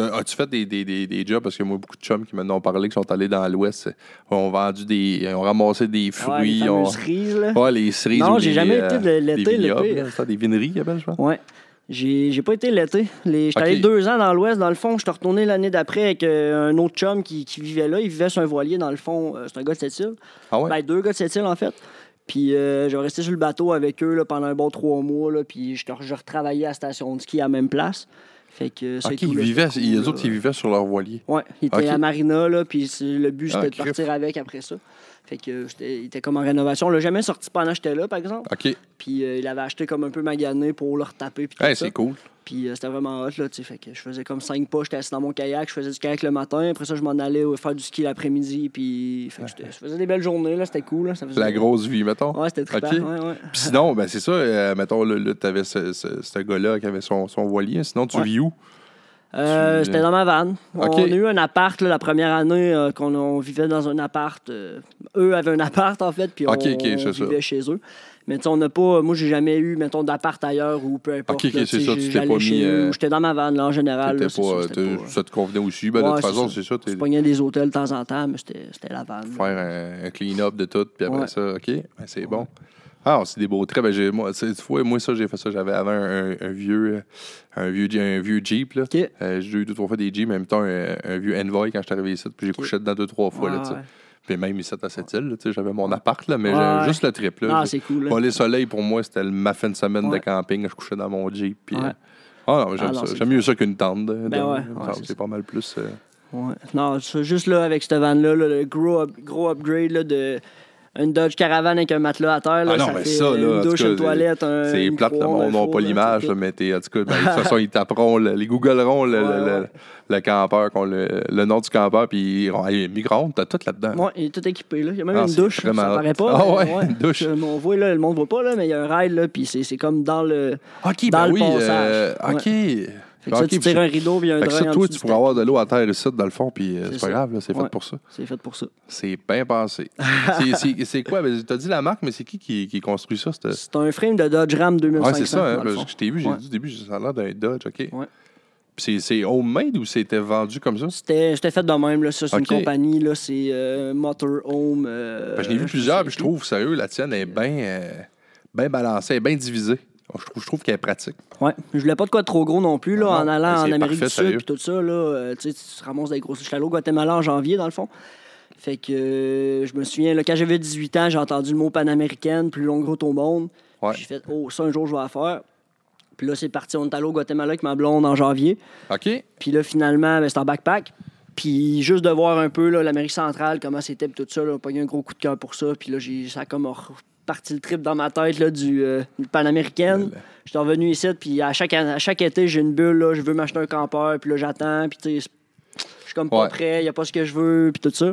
as-tu fait des, des, des, des jobs? Parce que moi, beaucoup de chums qui maintenant ont parlé, qui sont allés dans l'Ouest, ont vendu des. Ont ramassé des fruits. Ouais, les ont... cerises, là. Ouais, les cerises. Non, j'ai des, jamais été de l'été, l'été. C'est des vineries, il y a bien, je pense. Ouais. J'ai, j'ai pas été l'été. J'étais okay. allé deux ans dans l'Ouest. Dans le fond, je suis retourné l'année d'après avec euh, un autre chum qui, qui vivait là. Il vivait sur un voilier, dans le fond. Euh, c'est un gars de cette île. Ah ouais? Ben, deux gars de cette île, en fait. Puis euh, j'ai resté sur le bateau avec eux là, pendant un bon trois mois. Là, puis je, je retravaillais à la station de ski à la même place. Fait que ça, okay, ils vivaient, coup, les là. Autres, ils vivaient sur leur voilier. Oui, ils étaient okay. à Marina, là, puis le but, c'était ah, de partir avec après ça. Fait que il était comme en rénovation. On l'a jamais sorti pendant que j'étais là, par exemple. OK. Puis euh, il avait acheté comme un peu magané pour le retaper. Puis tout hey, ça. C'est cool. Puis euh, c'était vraiment hot, là, tu sais. Fait que je faisais comme cinq pas, j'étais assis dans mon kayak, je faisais du kayak le matin. Après ça, je m'en allais faire du ski l'après-midi. Puis fait que je faisais des belles journées, là, c'était cool. Là. Ça faisait... La grosse vie, mettons. Ouais, c'était trippant. Okay. Ouais, ouais. Puis sinon, ben c'est ça, euh, mettons, là, là t'avais ce, ce, ce gars-là qui avait son, son voilier. Sinon, tu ouais. vis où? Euh, tu... C'était dans ma vanne. Okay. On a eu un appart là, la première année euh, qu'on on vivait dans un appart. Euh, eux avaient un appart, en fait, puis on, okay, okay, on vivait ça. Chez eux. Mais tu sais, on n'a pas... Moi, j'ai jamais eu, mettons, d'appart ailleurs ou peu importe. OK, okay là, c'est ça, tu t'es pas mis... Euh... J'étais dans ma vanne, là, en général. Là, pas, ça, pas, euh... ça te convenait aussi. Ben, ouais, de toute façon, ça. C'est ça. T'es... Tu pognais des hôtels de temps en temps, mais c'était, c'était la vanne. Faire un, un clean-up de tout, puis après ouais. ça, OK, ben, c'est ouais. bon. Ah, c'est des beaux traits. Ben, j'ai, moi, fois, moi, ça, j'ai fait ça. J'avais avant un, un, un, vieux, un, vieux, un vieux Jeep. Là. Okay. Euh, j'ai eu deux, trois fois des Jeeps, mais en même temps, un, un vieux Envoy quand je suis arrivé ici. Puis j'ai okay. couché dedans deux, trois fois. Ah, là, ouais. Puis même ici, à cette île, là, j'avais mon appart, là, mais ah, j'ai, juste le trip. Là, ah, c'est cool. Pas les soleils, pour moi, c'était ma fin de semaine ouais. de camping. Je couchais dans mon Jeep. Puis, ouais. euh... Ah, non, j'aime ah, non, ça. J'aime cool. mieux ça qu'une tente. De... Ben ouais. Ouais, c'est, c'est pas mal plus. Euh... Ouais. Non, juste là, avec cette van-là, là, le gros, up, gros upgrade là, de. une Dodge Caravan avec un matelas à terre. Là, ah non, ça mais fait ça, là, une douche, cas, une toilette, un. C'est micro, plate, on n'a pas l'image, là, mais t'es, en tout cas, ben, de toute façon, ils taperont, le, ils googleront le, ouais, le, ouais. le, le campeur, qu'on, le, le nom du campeur, puis ils iront. Hey, micro-ondes, t'as tout là-dedans. Oui, il est tout équipé, là. Il y a même non, une douche, ça paraît pas. Ah ouais, ouais, une douche. Je, on voit, là, le monde ne voit pas, là, mais il y a un rail, là, puis c'est, c'est comme dans le. OK, dans ben le oui, passage. Euh, OK. Ouais. Fait que ça, tu tires un rideau puis un drain. Ça, toi, tu pourras avoir de l'eau à terre ici, dans le fond, puis c'est, c'est pas grave, là, c'est fait ouais, pour ça. C'est fait pour ça. C'est bien passé. c'est, c'est, c'est quoi? Ben, t'as dit la marque, mais c'est qui qui, qui construit ça? C'te... C'est un frame de Dodge Ram deux mille cinq cents. Ouais, c'est ça. Hein, parce que je t'ai vu, j'ai ouais. dit au début, ça a l'air d'un Dodge, OK. Ouais. Puis c'est, c'est homemade ou c'était vendu comme ça? C'était, c'était fait de même, là. Ça, c'est okay. Une compagnie, là, c'est euh, Motor Home. Euh, ben, je l'ai vu plusieurs, puis je trouve, sérieux, la tienne est bien balancée, bien divisée. Je trouve, je trouve qu'elle est pratique. Oui. Je voulais pas de quoi de trop gros non plus, là, non, en allant en Amérique parfait, du Sud et tout ça. Là, euh, tu te ramasses des grosses. Je suis allé au Guatemala en janvier, dans le fond. Fait que euh, je me souviens, là, quand j'avais dix-huit ans, j'ai entendu le mot panaméricaine, plus longue route au monde. Ouais. J'ai fait, oh, ça, un jour, je vais la faire. Puis là, c'est parti. On est allé au Guatemala avec ma blonde en janvier. OK. Puis là, finalement, ben, c'était en backpack. Puis juste de voir un peu là, l'Amérique centrale, comment c'était, puis tout ça, là, pas eu un gros coup de cœur pour ça. Puis là, j'ai, ça a comme. Parti le trip dans ma tête là, du, euh, du panaméricaine. Voilà. Je suis revenu ici, puis à chaque, à chaque été, j'ai une bulle, là, je veux m'acheter un campeur, puis là, j'attends, puis tu sais, je suis comme pas ouais. prêt, il n'y a pas ce que je veux, puis tout ça.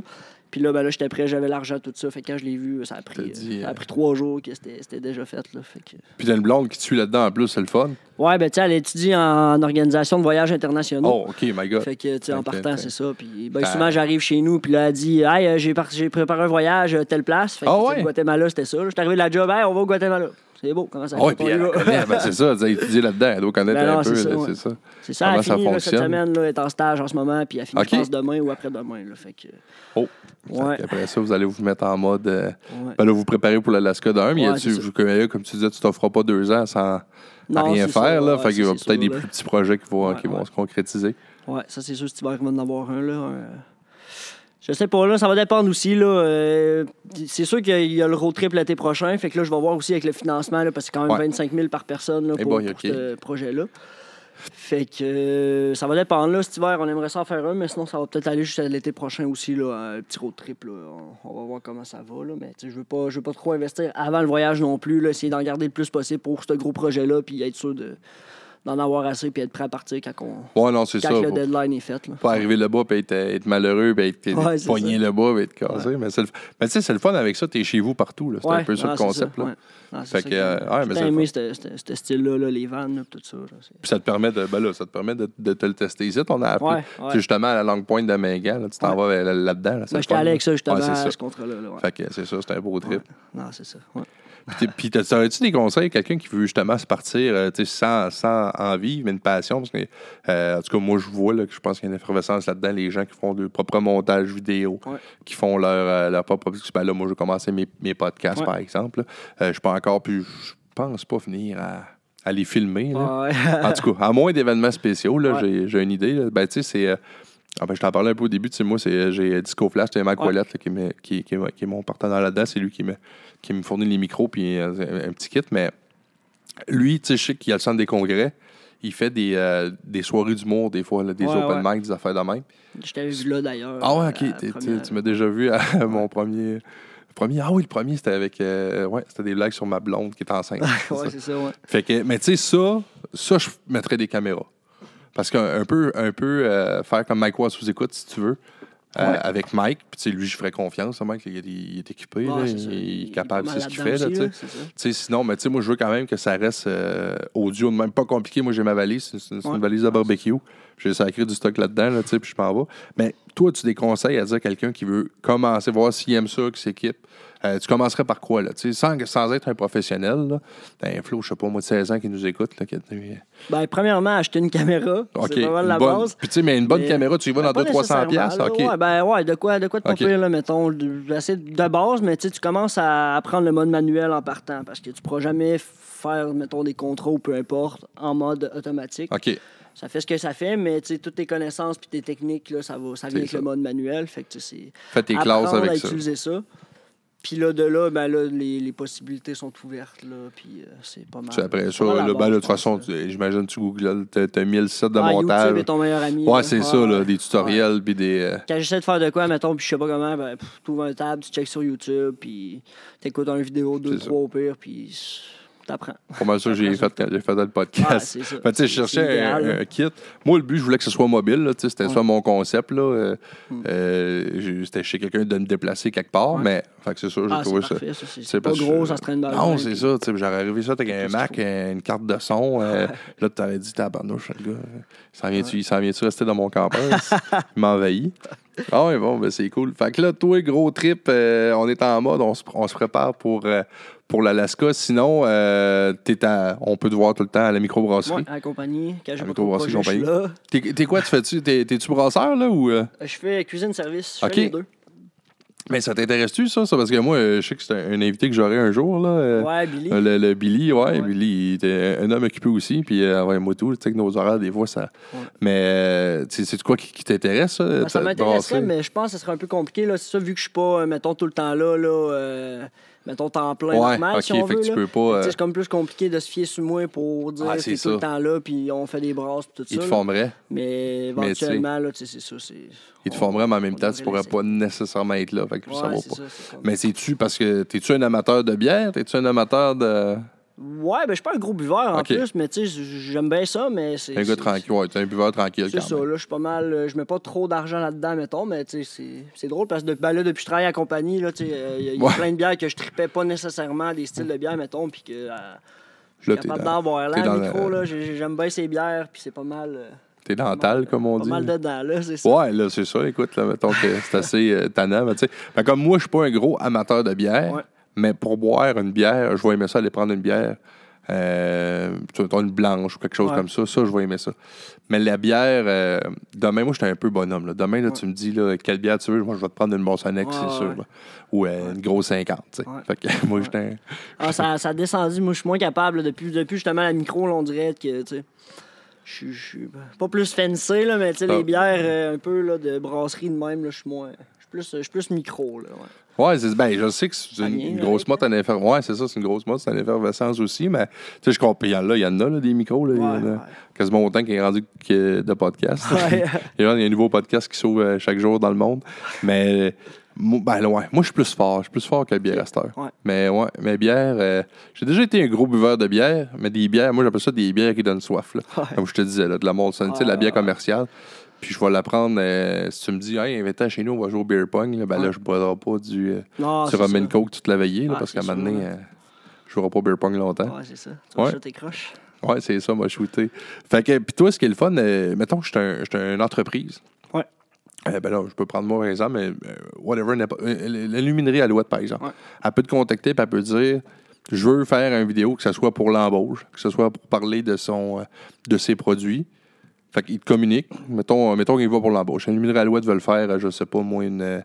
Puis là, ben là, j'étais prêt, j'avais l'argent, tout ça. Fait que quand je l'ai vu, ça a pris, dit, ça a pris trois jours que c'était, c'était déjà fait. Là. Fait que... Puis t'as une blonde qui te suit là-dedans, en plus, c'est le fun. Ouais, ben tu sais, elle étudie en, en organisation de voyages internationaux. Oh, OK, my God. Fait que, tu sais, okay, en partant, okay. c'est ça. Puis ben, souvent, j'arrive chez nous, puis là, elle dit, hey, j'ai, par- j'ai préparé un voyage à telle place. Fait que, oh, ouais. Guatemala, c'était ça. J'étais arrivé de la job, hey, on va au Guatemala. C'est beau, comment ça oh, puis elle connaît, ben c'est ça, elle a étudié là-dedans, elle doit connaître ben non, un c'est peu, ça, là, ouais. c'est ça. C'est ça, comment elle finit, ça là, cette semaine, là, elle est en stage en ce moment, puis elle finit, okay. je pense, demain ou après-demain. Là, fait que... Oh, ouais. Après ça, vous allez vous mettre en mode, euh, ouais. ben là, vous préparez pour l'Alaska d'un, mais ouais, tu, comme tu disais, tu t'offres pas deux ans sans non, rien faire, ça, là, ouais, fait qu'il y a peut-être sûr, des là. plus petits projets qui vont, ouais, qui vont ouais. se concrétiser. Oui, ça c'est sûr, si tu vas en avoir un, là... Je sais pas, là, ça va dépendre aussi, là. Euh, c'est sûr qu'il y a le road trip l'été prochain, fait que là, je vais voir aussi avec le financement, là, parce que c'est quand même ouais. vingt-cinq mille par personne là, pour, bon, pour okay. ce projet-là. Fait que euh, ça va dépendre, là, cet hiver, on aimerait ça en faire un, mais sinon, ça va peut-être aller jusqu'à l'été prochain aussi, là, un petit road trip, là. On, on va voir comment ça va, là, mais je veux pas, je veux pas trop investir avant le voyage non plus, là, essayer d'en garder le plus possible pour ce gros projet-là, puis être sûr de... d'en avoir assez puis être prêt à partir quand, on... ouais, non, c'est quand ça, le faut... deadline est fait. Là. Pas arriver là-bas puis être, être malheureux, puis être, ouais, être pogné ça. Là-bas puis être cassé. Ouais. Mais tu sais, c'est le fun avec ça, t'es chez vous partout. Là. C'est ouais, un peu non, ça le concept. Ça. Là. Ouais. Non, fait que, que euh, ouais, mais j'ai aimé ce style-là, là, les vannes, là, tout ça. Là, puis ça te permet de, ben là, ça te permet de, de te le tester. Ici, on a appris ouais, ouais. justement à la longue pointe de Mingan, tu t'en ouais. vas là-dedans. Là, j'étais allé avec ça justement à ce contrat-là. Fait que c'est ça, c'est un beau trip. Non, c'est ça, ouais. Puis, t'aurais-tu des conseils à quelqu'un qui veut justement se partir euh, sans, sans envie, mais une passion? Parce que, euh, en tout cas, moi, je vois là, que je pense qu'il y a une effervescence là-dedans, les gens qui font leur propre montage vidéo, ouais. qui font leur, euh, leur propre... Ben là, moi, j'ai commencé mes, mes podcasts, ouais. par exemple. Euh, je peux encore, puis je pense pas finir à, à les filmer. Là. Ouais. En tout cas, à moins d'événements spéciaux, là, ouais. j'ai, j'ai une idée. Là. Ben, tu sais, c'est... Euh, Ah ben, je t'en parlais un peu au début, tu sais, moi, c'est, j'ai Disco Flash, c'est Marc Ouellette ouais. qui, qui, qui, qui est mon partenaire là-dedans, c'est lui qui me, qui me fournit les micros puis un, un petit kit, mais lui, tu sais, je sais qu'il y a le centre des congrès, il fait des, euh, des soirées d'humour, des fois, là, des ouais, open ouais. mic, des affaires de même. Je t'avais vu là, d'ailleurs. Ah ouais, OK, t'es, première... tu m'as déjà vu à mon premier... Premier, ah oui, le premier, c'était avec... Euh, ouais, c'était des blagues sur ma blonde qui est enceinte. ouais, ça. c'est ça, ouais. Fait que, mais tu sais, ça, ça, je mettrais des caméras. Parce qu'un peu, un peu euh, faire comme Mike Watt sous-écoute, si tu veux, euh, ouais. avec Mike. Puis lui, je ferais confiance, hein, Mike, il, il est équipé, ah, là, il, il est capable, il est c'est ce qu'il fait. Aussi, là, t'sais. T'sais, sinon, mais moi, je veux quand même que ça reste euh, audio, même pas compliqué. Moi, j'ai ma valise, c'est une, ouais. une valise de barbecue. J'ai sacré du stock là-dedans, là, puis je m'en vais. Mais toi, tu déconseilles à dire à quelqu'un qui veut commencer, voir s'il aime ça, qu'il s'équipe. Euh, tu commencerais par quoi, là? Sans, sans être un professionnel, là. Ben, Flo, je sais pas, moi, de seize ans qui nous écoute, là. Qui... Ben, premièrement, acheter une caméra. Okay. C'est vraiment la bonne... base. Puis, tu sais, mais une bonne mais... caméra, tu y vas ben, dans deux à trois cents dollars. OK. Ouais, ben, ouais, de quoi, de quoi te okay. pomper, là, mettons. De, de base, mais tu sais, tu commences à apprendre le mode manuel en partant parce que tu pourras jamais faire, mettons, des contrôles, peu importe, en mode automatique. OK. Ça fait ce que ça fait, mais toutes tes connaissances puis tes techniques, là, ça, va, ça vient c'est avec ça. Le mode manuel. Fait que, c'est... Fais tes classes avec ça. Apprendre à utiliser ça. Puis là, de là, ben là les, les possibilités sont ouvertes. Là, puis euh, c'est pas mal. C'est après c'est ça, mal le, base, ben, de toute façon, tu, j'imagine que tu googles, t'as mis le site de ah, montage. YouTube est ton meilleur ami. Ouais, là. c'est ah, ça, là, des tutoriels. Ouais. Puis des. Euh... Quand j'essaie de faire de quoi, mettons, puis je sais pas comment, ben, tu trouves un tab, tu checks sur YouTube, puis t'écoutes une vidéo, deux, c'est trois ça. Au pire, puis t'apprends. Pas mal ça, j'ai fait, j'ai fait le podcast. Ouais, ben, je cherchais un, un kit. Moi, le but, je voulais que ce soit mobile. Là, c'était ouais. ça mon concept. Là. Euh, mm. euh, c'était chez quelqu'un de me déplacer quelque part, ouais. mais fait que c'est ça, j'ai ah, trouvé c'est parfait, ça. C'est, c'est pas gros, je... ça se traîne dans le Non, c'est puis... ça. J'aurais arrivé ça avec un Mac, une carte de son. Euh, là, tu t'aurais dit, t'as abandonné, le gars. Il s'en vient-tu, il s'en vient-tu rester dans mon campeur? Il m'envahit. Ah oui, bon, ben c'est cool. Fait que là, toi, gros trip, euh, on est en mode, on se, on se prépare pour, euh, pour l'Alaska. Sinon, euh, t'es à, on peut te voir tout le temps à la microbrasserie. Moi, à la compagnie, quand j'ai pas trop de projet, là. T'es, t'es quoi, tu fais-tu? T'es, t'es-tu brasseur, là, ou... Euh... Je fais cuisine-service, je okay. fais les deux. Mais ça t'intéresse-tu, ça? ça? Parce que moi, je sais que c'est un, un invité que j'aurai un jour, là. Ouais, Billy. Le, le Billy, ouais, ouais. Billy, il était un homme occupé aussi, puis euh, ouais, moi tout, tu sais que nos horaires, des fois, ça... Ouais. Mais c'est euh, quoi qui, qui t'intéresse, ça? Ben, ça m'intéresserait, mais je pense que ça serait un peu compliqué, là. C'est ça, vu que je suis pas, mettons, tout le temps là, là... Euh... Mettons, temps plein, ouais, normal, okay, si on fait veut. Que tu peux pas, euh... C'est comme plus compliqué de se fier sur moi pour dire ah, c'est tout le temps là, puis on fait des brasses, tout ça. Ils te formeraient. Mais éventuellement, mais, là, c'est ça. C'est... Ils te formeraient, mais en même temps, tu pourrais pas nécessairement être là. Fait que ouais, ça va c'est pas. Ça, c'est mais c'est-tu parce que t'es-tu un amateur de bière? T'es-tu un amateur de... Ouais, ben je suis pas un gros buveur en okay. plus, mais tu sais, j'aime bien ça, mais c'est... Un gars tranquille, ouais, t'es un buveur tranquille c'est quand ça, même. C'est ça, là, je suis pas mal... Je mets pas trop d'argent là-dedans, mettons, mais tu sais, c'est, c'est drôle, parce que ben, là, depuis que je travaille en compagnie, là, tu sais, il euh, y, y a ouais. plein de bières que je tripais pas nécessairement, des styles de bières, mettons, puis que... Euh, je suis capable d'en avoir là, le micro, la... là, j'aime bien ces bières, puis c'est pas mal... Euh... T'es dental, comme on dit. Pas mal dedans, là, c'est ça. Ouais, là, c'est ça, écoute, là, mettons que c'est assez euh, tannant, mais tu sais, comme moi, je suis pas un gros amateur de bière... Ouais. Mais pour boire une bière, je vais aimer ça, aller prendre une bière, euh, une blanche ou quelque chose ouais. comme ça. Ça, je vais aimer ça. Mais la bière, euh, demain, moi, j'étais un peu bonhomme. Là. Demain, là, ouais. tu me dis, là, quelle bière tu veux? Moi, je vais te prendre une Bolsonec, ouais, c'est ouais. sûr. Là. Ou euh, ouais. une grosse cinquante. Tu sais. ouais. Fait que moi, j'étais... Ouais. Ah, ça, ça a descendu. Moi, je suis moins capable. Là. Depuis, depuis justement la micro, là, on dirait que... Tu sais... Je suis pas plus fancy, là, mais tu sais, ah. les bières euh, un peu là, de brasserie de même, je suis moins... Je suis plus micro, là, ouais. Ouais, c'est, ben, je sais que c'est une, une grosse motte en effervescence. Ouais, c'est ça, c'est une grosse motte, c'est en effervescence aussi, mais tu sais, je comprends. Il y en a, il y en a, là, des micros, là. Ouais, ouais. Quasiment autant qu'il est rendu que de podcasts. Ouais. Il y a un nouveau podcast qui s'ouvre chaque jour dans le monde. Mais, ben, ouais, moi, je suis plus fort. Je suis plus fort que la bière à cette heure. Ouais. Mais, ouais, mes bières, euh, j'ai déjà été un gros buveur de bière, mais des bières, moi, j'appelle ça des bières qui donnent soif, là. Ouais. Comme je te disais, là, de la Molson, ouais, tu sais, la bière commerciale. Puis je vais la prendre. Euh, si tu me dis, hey, invite-toi chez nous, on va jouer au beer pong, là, ben ouais. là, je ne boirai pas du, euh, non, du rum and coke toute la veillée, là, ah, parce qu'à un moment donné, euh, je ne jouerai pas au beer pong longtemps. Ouais, c'est ça. Tu vas ouais. shooter croche. Ouais, c'est ça, moi, shooter. Fait que, puis toi, ce qui est le fun, euh, mettons que je suis un, une entreprise. Ouais. Euh, ben là, je peux prendre moi un exemple, mais euh, whatever, euh, la luminerie Alouette, par exemple. Ouais. Elle peut te contacter, puis elle peut te dire. Je veux faire une vidéo, que ce soit pour l'embauche, que ce soit pour parler de, son, euh, de ses produits. Fait qu'ils te communiquent. Mettons, mettons qu'ils vont pour l'embauche. Les lumineries Alouette veulent faire, je sais pas moi, une,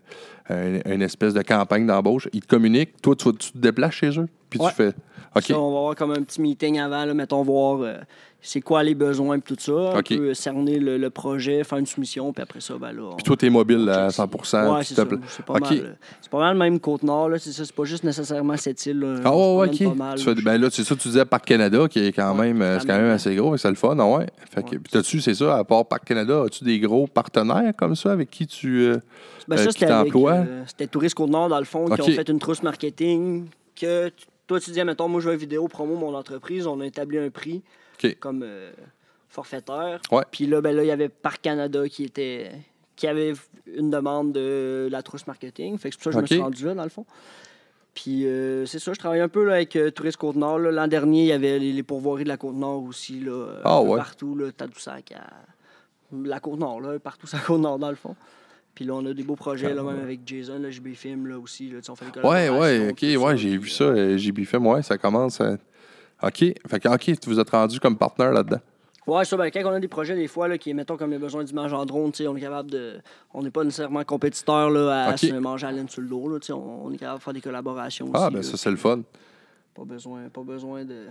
une, une espèce de campagne d'embauche. Ils te communiquent. Toi, tu, tu te déplaces chez eux. Puis ouais. tu fais. OK. Ça, on va avoir comme un petit meeting avant, là, mettons, voir euh, c'est quoi les besoins et tout ça. Okay. On peut cerner le, le projet, faire une soumission, puis après ça, ben là. On... Puis toi, t'es mobile à cent pour cent. Ouais, c'est ça. C'est pas, okay. mal, c'est pas mal même Côte-Nord, là. C'est ça. C'est pas juste nécessairement cette île. Là. Ah ouais, ouais, OK. Pas mal, tu fais, ben là, c'est ça, tu disais Parc Canada, qui est quand ouais, même, c'est, c'est quand même assez gros, et c'est le fun, ouais. Fait que, ouais, puis t'as-tu, c'est ça, à part Parc Canada, as-tu des gros partenaires comme ça avec qui tu euh, ben, ça, euh, qui t'emploies? Euh, c'était Tourisme Côte-Nord, dans le fond, okay. qui ont fait une trousse marketing que... Toi, tu dis, mettons, moi, je veux une vidéo promo mon entreprise. On a établi un prix okay. comme euh, forfaitaire. Ouais. Puis là, ben là, il y avait Parc Canada qui était qui avait une demande de la trousse marketing. Fait que c'est pour ça que okay. je me suis rendu là, dans le fond. Puis euh, c'est ça, je travaille un peu là, avec euh, Tourisme Côte-Nord. Là. L'an dernier, il y avait les, les pourvoiries de la Côte-Nord aussi, là, ah, ouais. partout, là, Tadoussac, à... la Côte-Nord, là, partout, c'est la Côte-Nord, dans le fond. Puis là, on a des beaux projets, là, même avec Jason, là, J B Film, là, aussi. Là, on fait des ouais, ouais, OK, ouais, ça, j'ai puis, vu ça. Euh, J B Film, ouais, ça commence à... OK, fait que, OK, tu vous êtes rendu comme partenaire là-dedans. Ouais, ça, ben, quand on a des projets, des fois, là, qui, mettons, comme les besoins d'image en drone, tu sais, on est capable de... On n'est pas nécessairement compétiteur, là, à okay. se manger à laine sur le dos, là, tu sais, on, on est capable de faire des collaborations ah, aussi. Ah, ben là, ça, c'est le fun. Pas besoin, pas besoin de...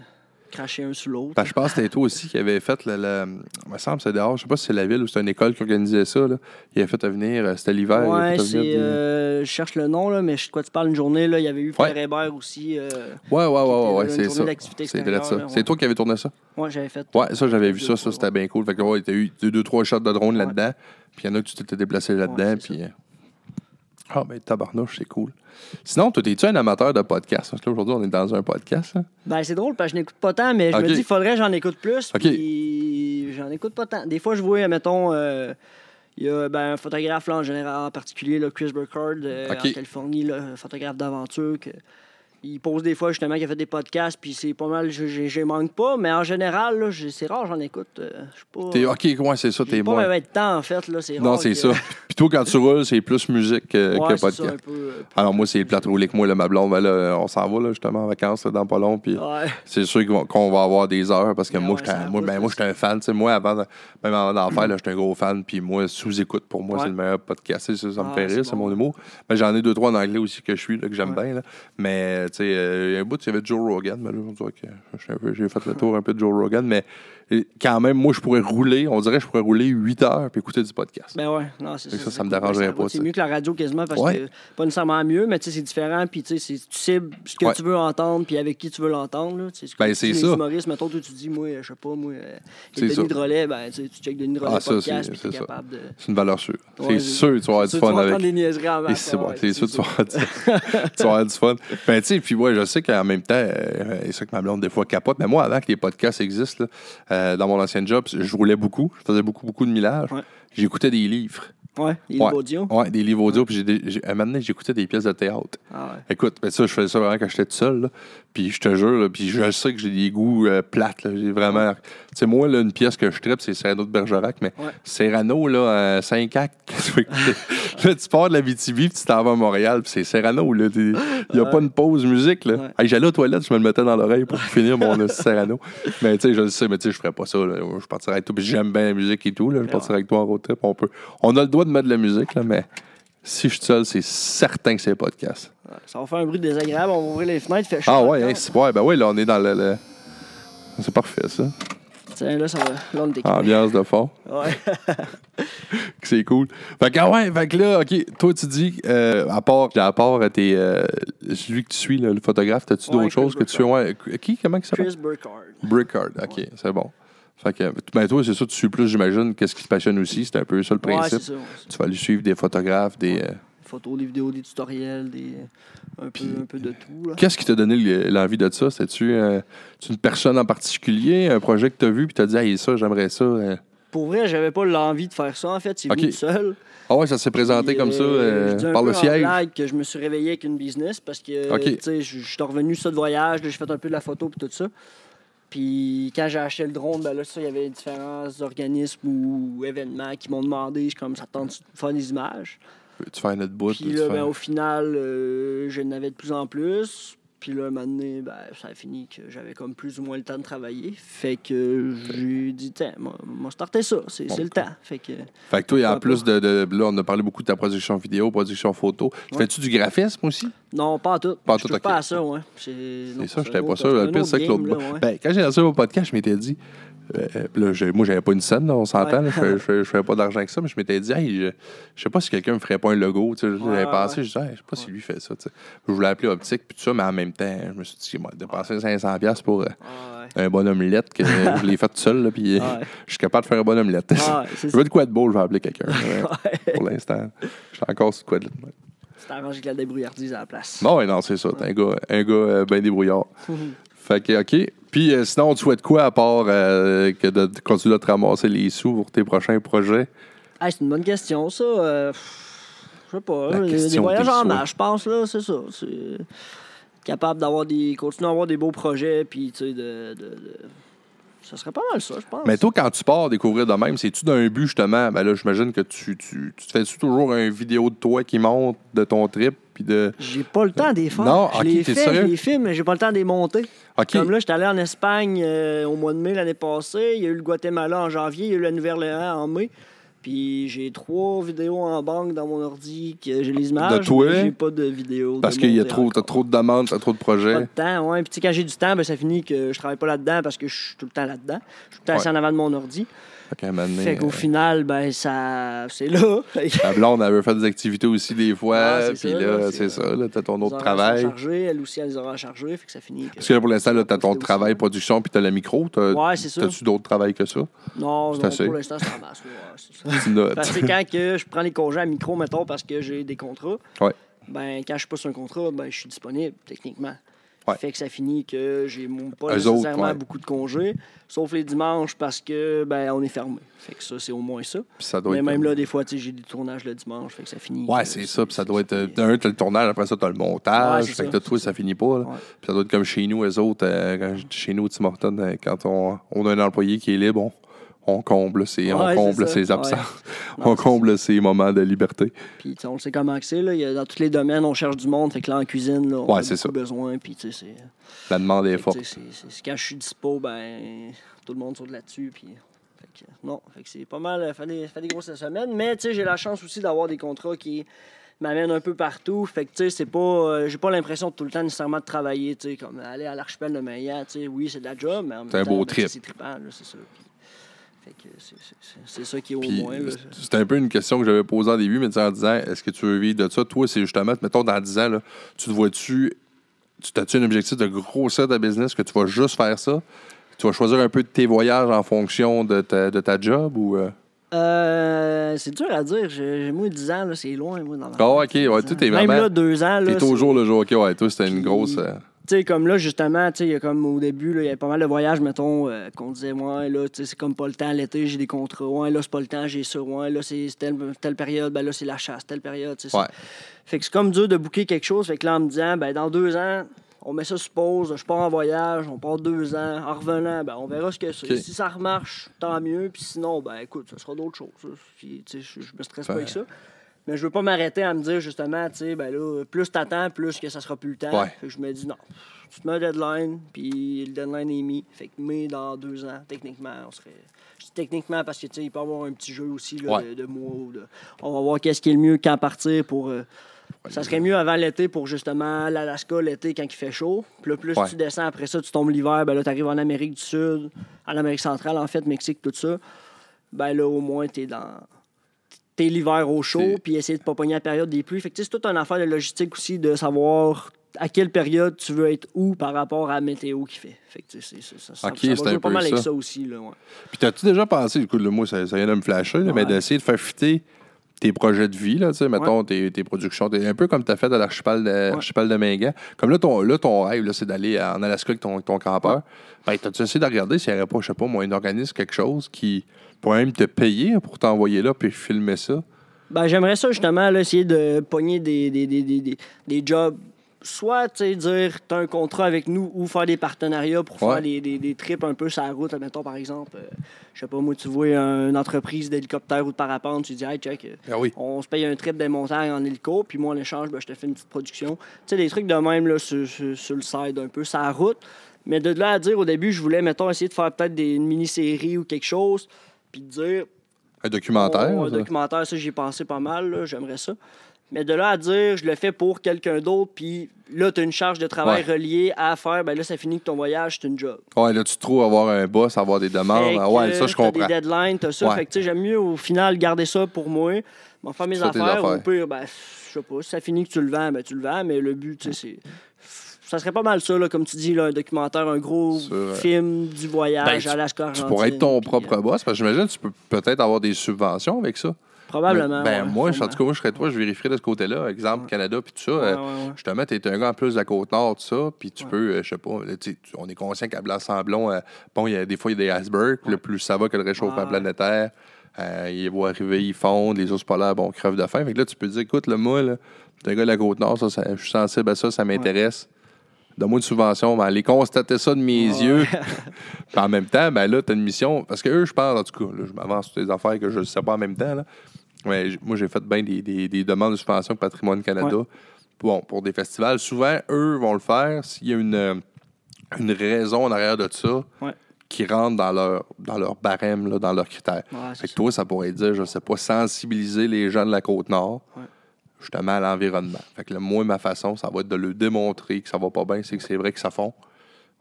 cracher un sur l'autre. Ben, je pense que c'était toi aussi qui avait fait le, le... Il me semble que c'est dehors. Je sais pas si c'est la ville ou c'est une école qui organisait ça. Là. Il avait fait à venir, c'était l'hiver. Ouais, c'est... Venir... Euh, je cherche le nom, là, mais je sais de quoi tu parles, une journée. Là, il y avait eu Frère ouais. Hébert aussi. Euh, ouais, ouais, ouais, ouais, ouais c'est ça. C'est vrai ça. Ouais. C'est toi qui avais tourné ça? Ouais, j'avais fait. Ouais, ça, j'avais vu ça. Ça, c'était bien cool. Fait que, ouais, t'as eu deux, trois shots de drone là-dedans. Puis il y en a que tu t'étais déplacé là-dedans. Puis. Ah, ben tabarnouche, c'est cool. Sinon, toi, es-tu un amateur de podcast? Parce que là, aujourd'hui, on est dans un podcast. Hein? Ben, c'est drôle, parce que je n'écoute pas tant, mais je okay. me dis, il faudrait que j'en écoute plus. Okay. Puis, j'en écoute pas tant. Des fois, je vois, mettons, il euh, y a ben, un photographe, là, en général, en particulier, là, Chris Burkard, euh, okay. en Californie, là, un photographe d'aventure. Que, il pose des fois, justement, qu'il a fait des podcasts, puis c'est pas mal, je manque pas, mais en général, là, c'est rare, j'en écoute. Euh, je sais pas. T'es, ok, ouais, c'est ça, t'es bon. J'ai pas même de temps, en fait, là, c'est rare. Non, c'est que... ça. Toi, quand tu roules, c'est plus musique que, ouais, que podcast. Ça, un peu, euh, alors, moi, c'est le plateau roulé que moi, là, ma blonde, ben, là, on s'en va là, justement en vacances là, dans pas long. Puis ouais. C'est sûr qu'on va, qu'on va avoir des heures parce que ben moi, ouais, je moi, ben, moi je suis un fan. Moi, avant, même avant d'en faire, je suis un gros fan. Puis moi, sous-écoute, pour moi, ouais. c'est le meilleur podcast. Ça, ça me ouais, fait rire, c'est, c'est bon. Mon humour. Mais j'en ai deux, trois en anglais aussi que je suis, là, que j'aime ouais. bien. Là. Mais tu sais, euh, il y a un bout, il y avait Joe Rogan. Mais là, on dirait que peu, j'ai fait le tour un peu de Joe Rogan. Mais quand même, moi, je pourrais rouler, on dirait que je pourrais rouler huit heures puis écouter du podcast. Ben ouais, non, c'est ça. Ça, ça me dérangerait pas. C'est mieux que la radio quasiment parce ouais. que pas nécessairement mieux, mais tu sais, c'est différent. Puis tu sais, tu cibles ce que ouais. tu veux entendre puis avec qui tu veux l'entendre. Là. C'est ce que ben, c'est les ça. Humoristes, mettons, toi, tu dis, moi, je sais pas, moi, les Denis Drolet, ben tu checkes Denis Drolet ah, podcast puis t'es ça. Capable de. C'est une valeur sûre. Ouais, c'est, c'est sûr que tu vas avoir du fun avec. C'est sûr que tu vas avoir du fun. Ben tu sais, puis ouais, je sais qu'en même temps, c'est ça que ma blonde, des fois, capote. Mais moi, avant que les podcasts existent, dans mon ancien job, je roulais beaucoup. Je faisais beaucoup, beaucoup de millage. J'écoutais des livres. Oui, des livres ouais. audio. Oui, des livres audio. Puis j'ai, j'ai, à un moment donné, j'écoutais des pièces de théâtre. Ah ouais. Écoute, ben ça, je faisais ça vraiment quand j'étais tout seul. Là. Puis je te jure, là, puis je sais que j'ai des goûts euh, plates. Là. J'ai vraiment. Tu sais, moi, là, une pièce que je trippe, c'est Cyrano de Bergerac, mais ouais. Cyrano, là, euh, cinq actes. Là, tu pars de la Abitibi, puis tu t'en vas à Montréal, puis c'est Cyrano, là. Il n'y a ouais. pas une pause musique, là. Ouais. Hey, j'allais aux toilettes, je me le mettais dans l'oreille pour finir mon Cyrano. Mais tu sais, je le sais, mais tu sais, je ferais pas ça. Là. Je partirais avec toi, puis j'aime bien la musique et tout. Là. Je partirais avec toi en road trip. On peut. On a le droit de mettre de la musique, là, mais si je suis seul, c'est certain que c'est un podcast. Ça va faire un bruit désagréable, on va ouvrir les fenêtres, fait chaud. Ah ouais, hein, c'est ouais, ben oui, là, on est dans le... le... C'est parfait, ça. Tiens, là, ça va... Là, on est équipé. Ambiance de fort. Ouais. C'est cool. Fait que, ah ouais, fait que là, OK, toi, tu dis, euh, à part, à part tes, euh, celui que tu suis, là, le photographe, t'as-tu ouais, d'autres Chris choses Burkard. Que tu suis? Ouais, qui, comment ça s'appelle? Chris Burkard. Burkard, OK, ouais. c'est bon. Fait que, ben toi, c'est ça, tu suis plus, j'imagine, qu'est-ce qui te passionne aussi. C'est un peu ça le principe. Ouais, c'est ça, c'est... Tu vas aller suivre des photographes, des... Euh... des photos, des vidéos, des tutoriels, des... un, Puis, peu, un peu de tout. Là. Qu'est-ce qui t'a donné l'envie de ça? C'est-tu euh, une personne en particulier, un projet que t'as vu, puis t'as dit, hey, ça, j'aimerais ça? Euh... Pour vrai, j'avais pas l'envie de faire ça, en fait. C'est okay. venu tout seul. Ah ouais, ça s'est présenté puis, comme ça, euh, je dis un par peu le siège. En blague que je me suis réveillé avec une business parce que, okay. tu sais, je suis revenu ça de voyage, j'ai fait un peu de la photo, puis tout ça. Puis quand j'ai acheté le drone, ben là, ça, il y avait différents organismes ou événements qui m'ont demandé, je suis comme, ça tente de faire des images. Peux-tu faire notre bout? Puis là, ben, faire... au final, euh, je n'avais de plus en plus. Puis là, un moment donné, ben, ça a fini que j'avais comme plus ou moins le temps de travailler. Fait que j'ai dit, tiens, moi, moi starter ça, c'est, bon c'est le temps. Fait que, fait que toi, il y a en plus de, de... Là, on a parlé beaucoup de ta production vidéo, production photo. Ouais. Fais-tu du graphisme aussi? Non, pas en tout. Pas en tout, je touche okay. pas à ça, ouais. C'est, non, c'est ça, je n'étais pas sûr. Le pire, c'est que l'autre... Là, ouais. ben, quand j'ai lancé mon podcast, je m'étais dit... Euh, là, j'ai, moi, j'avais pas une scène, là, on s'entend. Ouais. Là, je ne faisais pas d'argent avec ça, mais je m'étais dit, hey, je, je sais pas si quelqu'un me ferait pas un logo. J'avais ouais, pensé, ouais. je disais, hey, je sais pas ouais. si lui fait ça. T'sais. Je voulais appeler Optique, puis tout ça, mais en même temps, je me suis dit, moi, dépenser ouais. cinq cents dollars pour euh, ouais. un bon omelette, que je l'ai fait tout seul, puis ouais. je suis capable de faire un bon omelette. Ouais, je veux de quoi de beau, je vais appeler quelqu'un. ouais. Pour l'instant, je suis encore sur quoi de beau. Tu t'arranges avec la débrouillardise à la place. Non, non, c'est ça. Ouais. T'es un gars, un gars euh, bien débrouillard. Fait que, OK. Puis, euh, sinon, tu souhaites quoi à part euh, que de, de continuer à te ramasser les sous pour tes prochains projets? Hey, c'est une bonne question, ça. Euh, je sais pas. La les, les voyages en mer, je pense, là, c'est ça. C'est capable d'avoir des. Continuer à avoir des beaux projets, puis, tu sais, de. de, de... Ça serait pas mal ça, je pense. Mais toi, quand tu pars découvrir de même, c'est-tu d'un but, justement? Ben là, j'imagine que tu, tu, tu te fais-tu toujours une vidéo de toi qui monte de ton trip? Puis de... J'ai pas le temps des faire. Non, je okay, les t'es fait, sérieux? Je les filme, mais j'ai pas le temps de les monter. Okay. Comme là, j'étais allé en Espagne euh, au mois de mai l'année passée. Il y a eu le Guatemala en janvier, il y a eu la Nouvelle-Orléans en mai. Puis j'ai trois vidéos en banque dans mon ordi, que j'ai les images, de toi, mais j'ai pas de vidéos. Parce qu'il y a trop, t'as trop de demandes, t'as trop de projets. Pas de temps, ouais. Puis tu sais, quand j'ai du temps, ben, ça finit que je travaille pas là-dedans parce que je suis tout le temps là-dedans. Je suis tout le temps ouais. assis en avant de mon ordi. Okay, donné, fait qu'au euh... final, ben ça, c'est là. La blonde, elle veut faire des activités aussi des fois. Ah, puis là, là, c'est ça. ça là, t'as ton autre travail. Chargé, elle aussi, elle les aura chargés. Fait que ça finit. Parce que là, pour l'instant, là, t'as ton travail aussi. Production, puis t'as le micro. T'as, ouais, c'est ça. T'as-tu d'autres travails que ça? Non, non pour l'instant, c'est en masse. Ouais, c'est ça. Parce que quand que je prends les congés à micro, mettons, parce que j'ai des contrats, ouais. ben quand je suis pas sur un contrat, ben je suis disponible techniquement. Ouais. Fait que ça finit que j'ai pas Eux nécessairement autres, ouais. beaucoup de congés, sauf les dimanches parce que ben on est fermé. Fait que ça, c'est au moins ça. ça doit Mais être... même là, des fois, j'ai des tournages le dimanche, fait que ça finit. Ouais, c'est ça. Puis ça doit être. Un, t'as le tournage, après ça, t'as le montage. Ouais, fait ça, que tout, ça finit pas. Puis ça doit être comme chez nous, eux autres. Euh, quand, chez nous, Tim Hortons, euh, quand on, on a un employé qui est libre, on. On comble ses, ouais, on comble ses absences. Ouais. Non, on comble ses moments de liberté. Puis on le sait comment c'est. Là. Il y a, dans tous les domaines, on cherche du monde. Fait que là, en cuisine, là, on ouais, a beaucoup ça. besoin. Puis, c'est... La demande est forte. C'est, c'est, quand je suis dispo, ben, tout le monde saute là-dessus. Puis... Fait que, non, fait que c'est pas mal. Fait des, fait des grosses semaines. Mais j'ai la chance aussi d'avoir des contrats qui m'amènent un peu partout. Fait que tu sais, c'est pas, euh, j'ai pas l'impression de tout le temps nécessairement de travailler. T'sais, comme aller à l'archipel de Mayan, oui, c'est de la job. Mais en même c'est temps, un beau ben, trip. C'est trippant, là, c'est ça. Pis... Fait que c'est, c'est, c'est ça qui est au Puis, moins. Là. C'était un peu une question que j'avais posée au début, mais en disant, est-ce que tu veux vivre de ça? Toi, c'est justement, mettons, dans dix ans, là, tu te vois-tu, tu t'as-tu un objectif de grossir ta business, que tu vas juste faire ça? Tu vas choisir un peu de tes voyages en fonction de ta, de ta job ou... Euh... Euh, c'est dur à dire. J'ai moins de dix ans, là, c'est loin, moi, dans ma Ah, OK, ouais, tu t'es vraiment... Même là, deux ans, là... T'es au jour le jour, OK, ouais, toi, c'était Puis... une grosse... Euh... T'sais, comme là, justement, t'sais, comme au début, il y avait pas mal de voyages, mettons, euh, qu'on disait, ouais, là, t'sais, c'est comme pas le temps, l'été, j'ai des contrats, ouais, là, c'est pas le temps, j'ai ça, ouais, là, c'est telle, telle période, ben là, c'est la chasse, telle période, t'sais, ouais. ça. Fait que c'est comme dur de booker quelque chose, fait que là, en me disant, ben, dans deux ans, on met ça sur pause, je pars en voyage, on part deux ans, en revenant, ben, on verra ce que c'est. Okay. Si ça remarche, tant mieux, puis sinon, ben, écoute, ça sera d'autres choses. Puis, t'sais, je me stresse ouais. pas avec ça. Mais je veux pas m'arrêter à me dire, justement, tu sais, ben là, plus t'attends, plus que ça sera plus le temps. Ouais. Fait que je me dis, non, tu te mets un deadline, puis le deadline est mis. Fait que mais dans deux ans, techniquement, on serait... Je dis techniquement parce que, tu sais, il peut y avoir un petit jeu aussi, là, ouais. de, de mois ou de... On va voir qu'est-ce qui est le mieux, quand partir pour... Euh... Ouais, ça serait mieux avant l'été pour, justement, l'Alaska, l'été, quand il fait chaud. Puis là, plus ouais. tu descends, après ça, tu tombes l'hiver, ben là, t'arrives en Amérique du Sud, en Amérique centrale, en fait, Mexique, tout ça. Ben là, au moins, t'es dans... T'es l'hiver au chaud, puis essayer de pas pogner la période des pluies. Fait que c'est toute une affaire de logistique aussi, de savoir à quelle période tu veux être où par rapport à la météo qui fait. Fait que c'est, c'est, ça, ça, okay, ça va jouer pas mal ça. avec ça aussi. Là, ouais. Puis t'as-tu déjà pensé, du coup, le mot, ça, ça vient de me flasher, là, ouais. mais d'essayer de faire fitter tes projets de vie, là, tu sais, mettons, ouais. tes, tes productions, t'es un peu comme t'as fait à l'archipel de, ouais. l'archipel de Mingan. Comme là, ton, là, ton rêve, là, c'est d'aller en Alaska avec ton, avec ton campeur. Ouais. Ben, t'as-tu essayé de regarder s'il n'y aurait pas, je sais pas, moi, un organisme, quelque chose qui... pour même te payer pour t'envoyer là puis filmer ça? Ben, j'aimerais ça, justement, là, essayer de pogner des, des, des, des, des jobs. Soit, tu sais, dire, t'as un contrat avec nous ou faire des partenariats pour ouais. faire des, des, des trips un peu sur la route. Mettons, par exemple, euh, je sais pas, moi, tu vois une entreprise d'hélicoptère ou de parapente, tu dis, hey, check, ah oui. on se paye un trip des montagnes en hélico, puis moi, en échange, ben, je te fais une petite production. Tu sais, des trucs de même, là, sur, sur, sur le side, un peu sur la route. Mais de là à dire, au début, je voulais, mettons, essayer de faire peut-être des, une mini-série ou quelque chose. Puis de dire... Un documentaire? Oh, un ça? documentaire, ça, j'y ai pensé pas mal, là, j'aimerais ça. Mais de là à dire, je le fais pour quelqu'un d'autre, puis là, t'as une charge de travail ouais. reliée à faire, ben là, ça finit que ton voyage, c'est une job. Ouais, là, tu trouves avoir un boss, avoir des demandes. Que, ouais, ça, je comprends. T'as des deadlines, t'as ça. Ouais. Fait que, tu sais, j'aime mieux, au final, garder ça pour moi, m'en faire mes ça, affaires, affaires, ou au pire, ben, je sais pas, si ça finit que tu le vends, ben, tu le vends, mais le but, tu sais, c'est... Ça serait pas mal ça, là, comme tu dis, là, un documentaire, un gros Sur... film du voyage ben, à Alaska. Tu pourrais être ton puis, propre euh... boss, parce que j'imagine que tu peux peut-être avoir des subventions avec ça. Probablement. Ben, ouais, moi, en tout cas, moi, je serais toi, je vérifierais de ce côté-là. Exemple, ouais. Canada, puis tout ça. Ouais, ouais, ouais. Justement, tu es un gars en plus de la Côte-Nord, tout ça, puis tu ouais. peux, euh, je sais pas, on est conscient qu'à Blanc-Sablon, euh, bon, y a, des fois, il y a des icebergs, ouais. le plus ça va que le réchauffement ouais. planétaire. Euh, ils vont arriver, ils fondent, les ours polaires, bon, crevent de faim. Fait que là, tu peux dire, écoute, le moi, là, t'es un gars de la Côte-Nord, ça, ça, je suis sensible à ça, ça m'intéresse. Ouais. Donne-moi une subvention, ben, aller constater ça de mes oh. yeux. Puis en même temps, ben là, t'as une mission. Parce que eux, je parle, en tout cas, là, je m'avance sur des affaires que je ne sais pas en même temps. Là. Mais moi, j'ai fait bien des, des, des demandes de subvention au Patrimoine Canada. Ouais. Bon, pour des festivals. Souvent, eux vont le faire s'il y a une, une raison en arrière de ça. Ouais. qui rentrent dans leur, dans leur barème, là, dans leurs critères. Ouais, fait que toi, ça pourrait dire, je ne sais pas, sensibiliser les gens de la Côte-Nord, ouais, justement à l'environnement. Fait que là, moi, ma façon, ça va être de leur démontrer que ça va pas bien, c'est que c'est vrai que ça fond.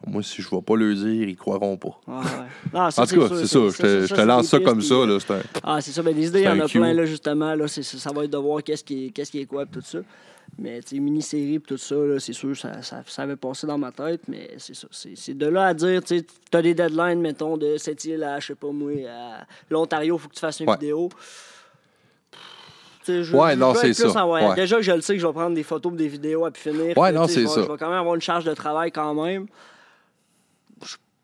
Moi, si je ne vais pas le dire, ils ne croiront pas. Ah ouais. Non, ça, en tout cas, c'est, c'est ça. ça. Je te, je te lance ça comme ça. Là, c'est un, ah, c'est ça. Mais les idées, il y en a plein, là, justement. Là, c'est, ça va être de voir qu'est-ce qui est, qu'est-ce qui est quoi, tout ça. Mais tu sais, mini-série, tout ça, là, c'est sûr, ça, ça, ça avait passé dans ma tête. Mais c'est ça. C'est, c'est de là à dire, tu as des deadlines, mettons, de cette île à, je sais pas moi, à l'Ontario, il faut que tu fasses une ouais. vidéo. Je, ouais, je non, c'est ça. En... Ouais. Déjà, je le sais que je vais prendre des photos, des vidéos à puis finir. Ouais, non, c'est je vais, ça. Je vais quand même avoir une charge de travail quand même.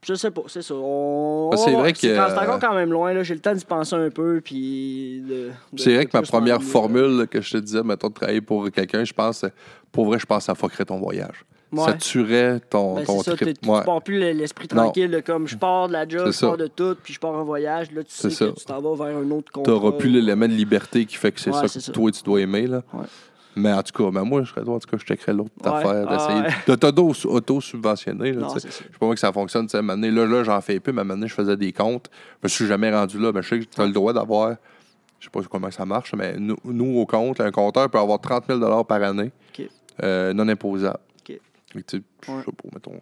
Je sais pas, c'est ça. On... C'est vrai que... C'est encore quand même loin, là. J'ai le temps d'y penser un peu, puis... De, de c'est vrai que ma première mieux, formule là, que je te disais, mettons, de travailler pour quelqu'un, je pense... Pour vrai, je pense que ça fuckerait ton voyage. Ouais. Ça tuerait ton, ben, ton c'est trip. Ça, ouais. Tu pars plus l'esprit tranquille, là, comme je pars de la job, je pars de tout, puis je pars en voyage. Là, tu c'est sais ça. Que tu t'en vas vers un autre contrat. Tu n'auras plus l'élément de liberté qui fait que c'est ouais, ça c'est que ça. Toi, tu dois aimer, là. Ouais. Mais en tout cas, ben moi, je serais toi, en tout cas, je checkerais l'autre ouais, affaire d'essayer ouais. de t'auto-subventionner. Je sais pas moi que ça fonctionne. T'sais, maintenant, là, là, j'en fais plus, mais maintenant, je faisais des comptes. Je me suis jamais rendu là. Mais je sais que tu as le droit d'avoir, je sais pas comment ça marche, mais nous, nous au compte, là, un compteur peut avoir trente mille dollars par année okay. euh, non imposable. Okay. Et tu sais, je sais pas, mettons,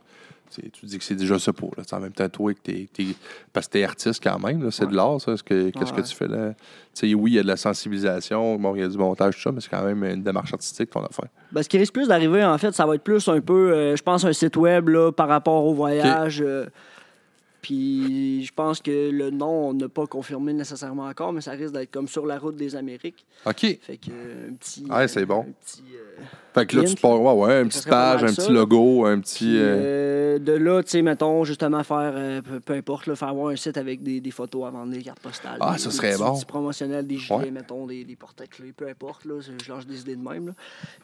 tu dis que c'est déjà ça pour. Là, en même temps, toi, que t'es, t'es, parce que t'es artiste quand même, là, c'est ouais. de l'art, ça. Que, qu'est-ce ouais. que tu fais là? T'sais, oui, il y a de la sensibilisation, bon, il y a du montage, tout ça, mais c'est quand même une démarche artistique qu'on a fait. Ben, ce qui risque plus d'arriver, en fait, ça va être plus un peu, euh, je pense, un site web là, par rapport au voyage. Okay. Euh, puis je pense que le nom, on n'a pas confirmé nécessairement encore, mais ça risque d'être comme sur la route des Amériques. OK. Fait que euh, un petit... Ah, c'est bon. Un petit, euh, fait que là, link, tu pars... Ouais, ouais, une petite page, un ça, petit logo, un petit... Euh... Euh, de là, tu sais, mettons, justement, faire... Euh, peu, peu importe, là, faire avoir un site avec des, des photos à vendre, des cartes postales. Ah, des, ça serait des petits, bon. Des petits promotionnels, des gilets, ouais. mettons, des, des porte-clés, peu importe, là. Je lâche des idées de même, là.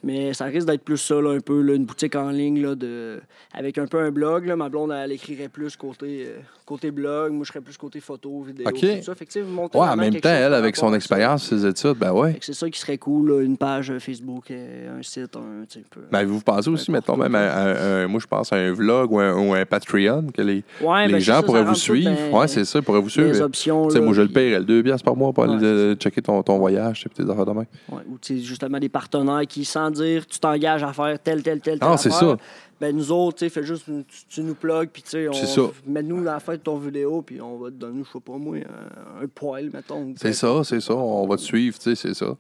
Mais ça risque d'être plus ça, là, un peu, là, une boutique en ligne, là, de... avec un peu un blog, là. Ma blonde, elle écrirait plus côté... Euh... Côté blog, moi, je serais plus côté photo, vidéo, okay. tout ça. Fait que, monter ouais, en même temps, elle, avec son expérience, ses études, ben ouais. Fait que c'est ça qui serait cool, là, une page Facebook, un site, un petit peu. Ben, vous pensez aussi, mettons, même à, à, à, moi, je pense à un vlog ou un, ou un Patreon, que les, ouais, les ben, gens ça, pourraient ça vous suivre. Ben, ouais, c'est ça, ils pourraient vous suivre. Les options, là, moi, je le paierais deux bières par mois pour ouais, aller de, checker ton, ton voyage, tes petites affaires de même. Ouais, ou, tu sais, justement, des partenaires qui, sans dire, tu t'engages à faire telle, telle, telle, telle. Non, c'est ça. Ben nous autres, tu sais, fais juste, tu, tu nous plugs, puis tu sais, on mets-nous dans la fin de ton vidéo, puis on va te donner, je sais pas moi, un, un poil, mettons. C'est ça, c'est ça, on va te suivre, tu sais, c'est ça.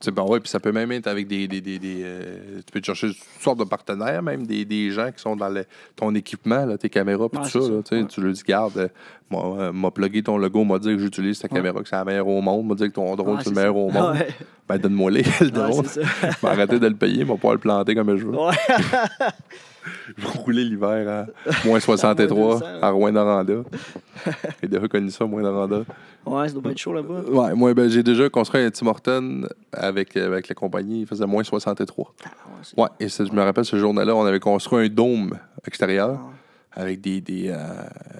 Tu sais, ben ouais, puis ça peut même être avec des, des, des, des euh, tu peux te chercher toutes sortes de partenaires, même des, des gens qui sont dans le, ton équipement, là, tes caméras, puis ah, tout ça, ça. Là, ouais. Tu leur dis, garde, euh, m'a, euh, m'a plugué ton logo, m'a dit que j'utilise ta ouais. caméra, que c'est la meilleure au monde, m'a dit que ton drone, ah, c'est le meilleur ça. Au monde. Ouais. Ben, donne-moi les le drone. Je vais arrêter de le payer, mais on va pouvoir le planter comme je veux. Ouais. Je vais rouler l'hiver à moins soixante-trois à Rouyn-Noranda. J'ai déjà connu ça, Rouyn-Noranda. Ouais, ça doit pas être chaud là-bas. Ouais, moi, ben, j'ai déjà construit un Tim Hortons avec, avec la compagnie. Il faisait moins soixante-trois. Ah, ouais, ouais, et ça, je me rappelle ce jour-là, on avait construit un dôme extérieur ah. avec des, des, euh,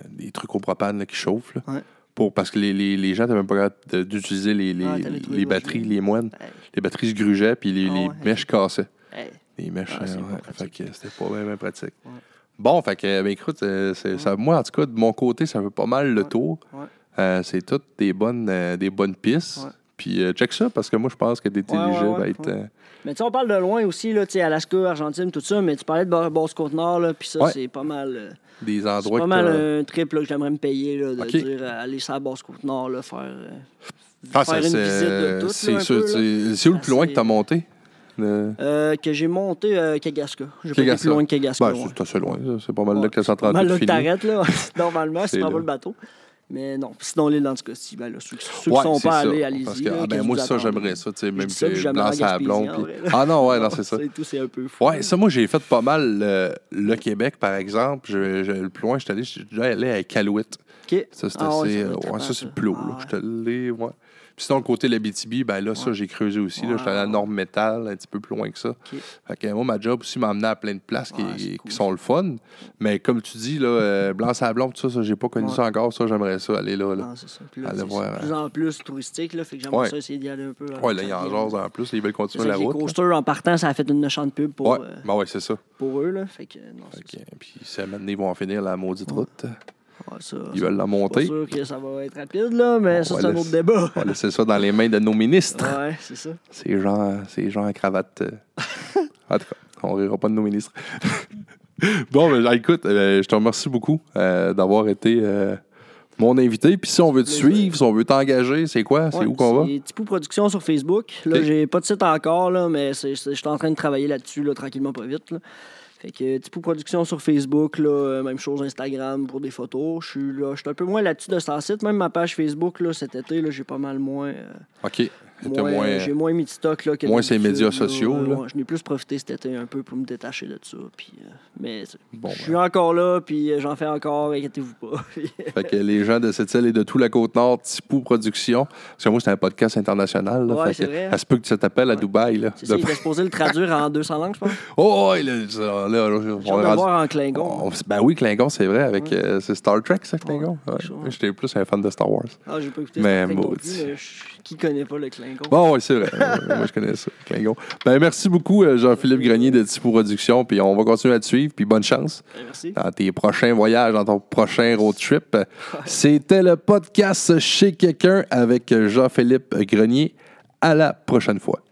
des trucs au propane là, qui chauffent. Là. Ouais. Pour, parce que les, les, les gens n'étaient même pas capables d'utiliser les, les, ah, les, les batteries, les moines. Hey. Les batteries se grugeaient, puis les, oh, les hey. mèches cassaient. Hey. Les mèches, ah, ouais. Pas fait que c'était pas bien, bien pratique. Ouais. Bon, fait que, ben, écoute, c'est, c'est, ça, moi, en tout cas, de mon côté, ça fait pas mal le ouais. tour. Ouais. Euh, c'est toutes des bonnes, euh, des bonnes pistes. Ouais. Puis, euh, check ça, parce que moi, je pense que t'es ouais, éligible ouais, ouais, à être... Ouais. Euh... Mais tu sais, on parle de loin aussi, là, tu sais, Alaska, Argentine, tout ça, mais tu parlais de Basse-Côte-Nord, là, puis ça, ouais. c'est pas mal... Euh... Des endroits c'est pas mal un trip là, que j'aimerais me payer, là, de okay. dire aller sur la Basse-Côte-Nord, là, faire, euh, ah, faire c'est, une c'est, visite de tout. C'est, là, sûr, peu, c'est, c'est où le plus loin que tu as monté? Le... Euh, que j'ai monté euh, Kegaska. J'ai Kegaska. Pas été plus loin que Kegaska. Ben, ouais. C'est assez loin, ça. C'est pas mal ouais, là que la cent trente-huit fini. C'est pas mal là que t'arrêtes, là. Normalement, si tu prends pas le bateau. Mais non, sinon l'île d'Anticosti, ben là, ceux qui ne ouais, sont pas ça. Allés, allez-y. Que, là, ah ben, moi, ça, j'aimerais ça, tu sais, même si c'est blanc à blond. Puis... Ah non, ouais, non, c'est ça. C'est tout, c'est un peu fou. Ouais, ça, moi, j'ai fait pas mal euh, le Québec, par exemple. Je, je, le plus loin, je suis allé, je suis déjà allé à Iqaluit. OK. Ça, c'est ah, assez. Ouais, ouais, ça, c'est le plus haut, là. Je suis allé, ouais. Puis sinon, le côté de l'Abitibi, ben là, ça, j'ai creusé aussi. Je suis allé à Nord-Métal, un petit peu plus loin que ça. Fait que moi, ma job aussi m'a amené à plein de places qui sont le fun. Mais comme tu dis, là, Blanc-Sablon, tout ça, j'ai pas connu ça encore. Ça, j'aimerais ça, aller là, là. Non, c'est ça. Puis là, c'est voir, de plus en plus touristique, là, fait que j'aimerais ouais. ça essayer d'y aller un peu. Oui, là, il y en jase en plus, ils veulent continuer la route. Les coasters, en partant, ça a fait une notion de pub pour, ouais. euh, ben ouais, c'est ça. Pour eux, là, fait que non, fait c'est que, ça. Puis, ça, maintenant, ils vont en finir la maudite ouais. route. Ouais, ça, ils veulent la monter. C'est sûr que ça va être rapide, là, mais on ça, c'est laisser, un autre débat. On va laisser ça dans les mains de nos ministres. Ouais, c'est ça. Ces gens, ces gens à cravate. Euh... en tout cas, on ne rira pas de nos ministres. Bon, ben, écoute, euh, je te remercie beaucoup euh, d'avoir été euh, mon invité. Puis si on veut te suivre, si on veut t'engager, c'est quoi? C'est ouais, où qu'on va? C'est Tipou Productions sur Facebook. Là, okay. J'ai pas de site encore, là, mais je suis en train de travailler là-dessus, là, tranquillement, pas vite. Là. Fait que Tipou Productions sur Facebook, là, même chose Instagram pour des photos. Je suis là, je suis un peu moins là-dessus de ce site. Même ma page Facebook, là, cet été, là, j'ai pas mal moins... Euh, OK. Moins, moins... J'ai moins mis de stock. Là, que moins ces médias sociaux. Là, là. Ouais, je n'ai plus profité cet été un peu pour me détacher de ça. Puis, euh, mais bon, je suis ben... encore là, puis j'en fais encore, inquiétez-vous pas. Fait que les gens de cette île et de tout la Côte-Nord, Tipou Productions, parce que moi, c'est un podcast international. Là, ouais, fait que, ça se peut que tu t'appelles à ouais. Dubaï. Là, c'est ça, de... il est supposé le traduire en deux cents langues, je pense. Oh, ouais, là, là, on va rendu... voir en Klingon. On... Ben oui, Klingon, c'est vrai. Avec, ouais. euh, c'est Star Trek, ça, Klingon. Ouais, ouais. Ouais. J'étais plus un fan de Star Wars. Ah, j'ai pas écouté mais Star Trek non plus, mais qui connaît pas le Klingon? Bon, oui, c'est vrai. Moi, je connais ça, Klingon. Ben, merci beaucoup, Jean-Philippe Grenier de Tipou Productions. Puis on va continuer à te suivre. Puis bonne chance merci. Dans tes prochains voyages, dans ton prochain road trip. Ouais. C'était le podcast Chez Quelqu'un avec Jean-Philippe Grenier. À la prochaine fois.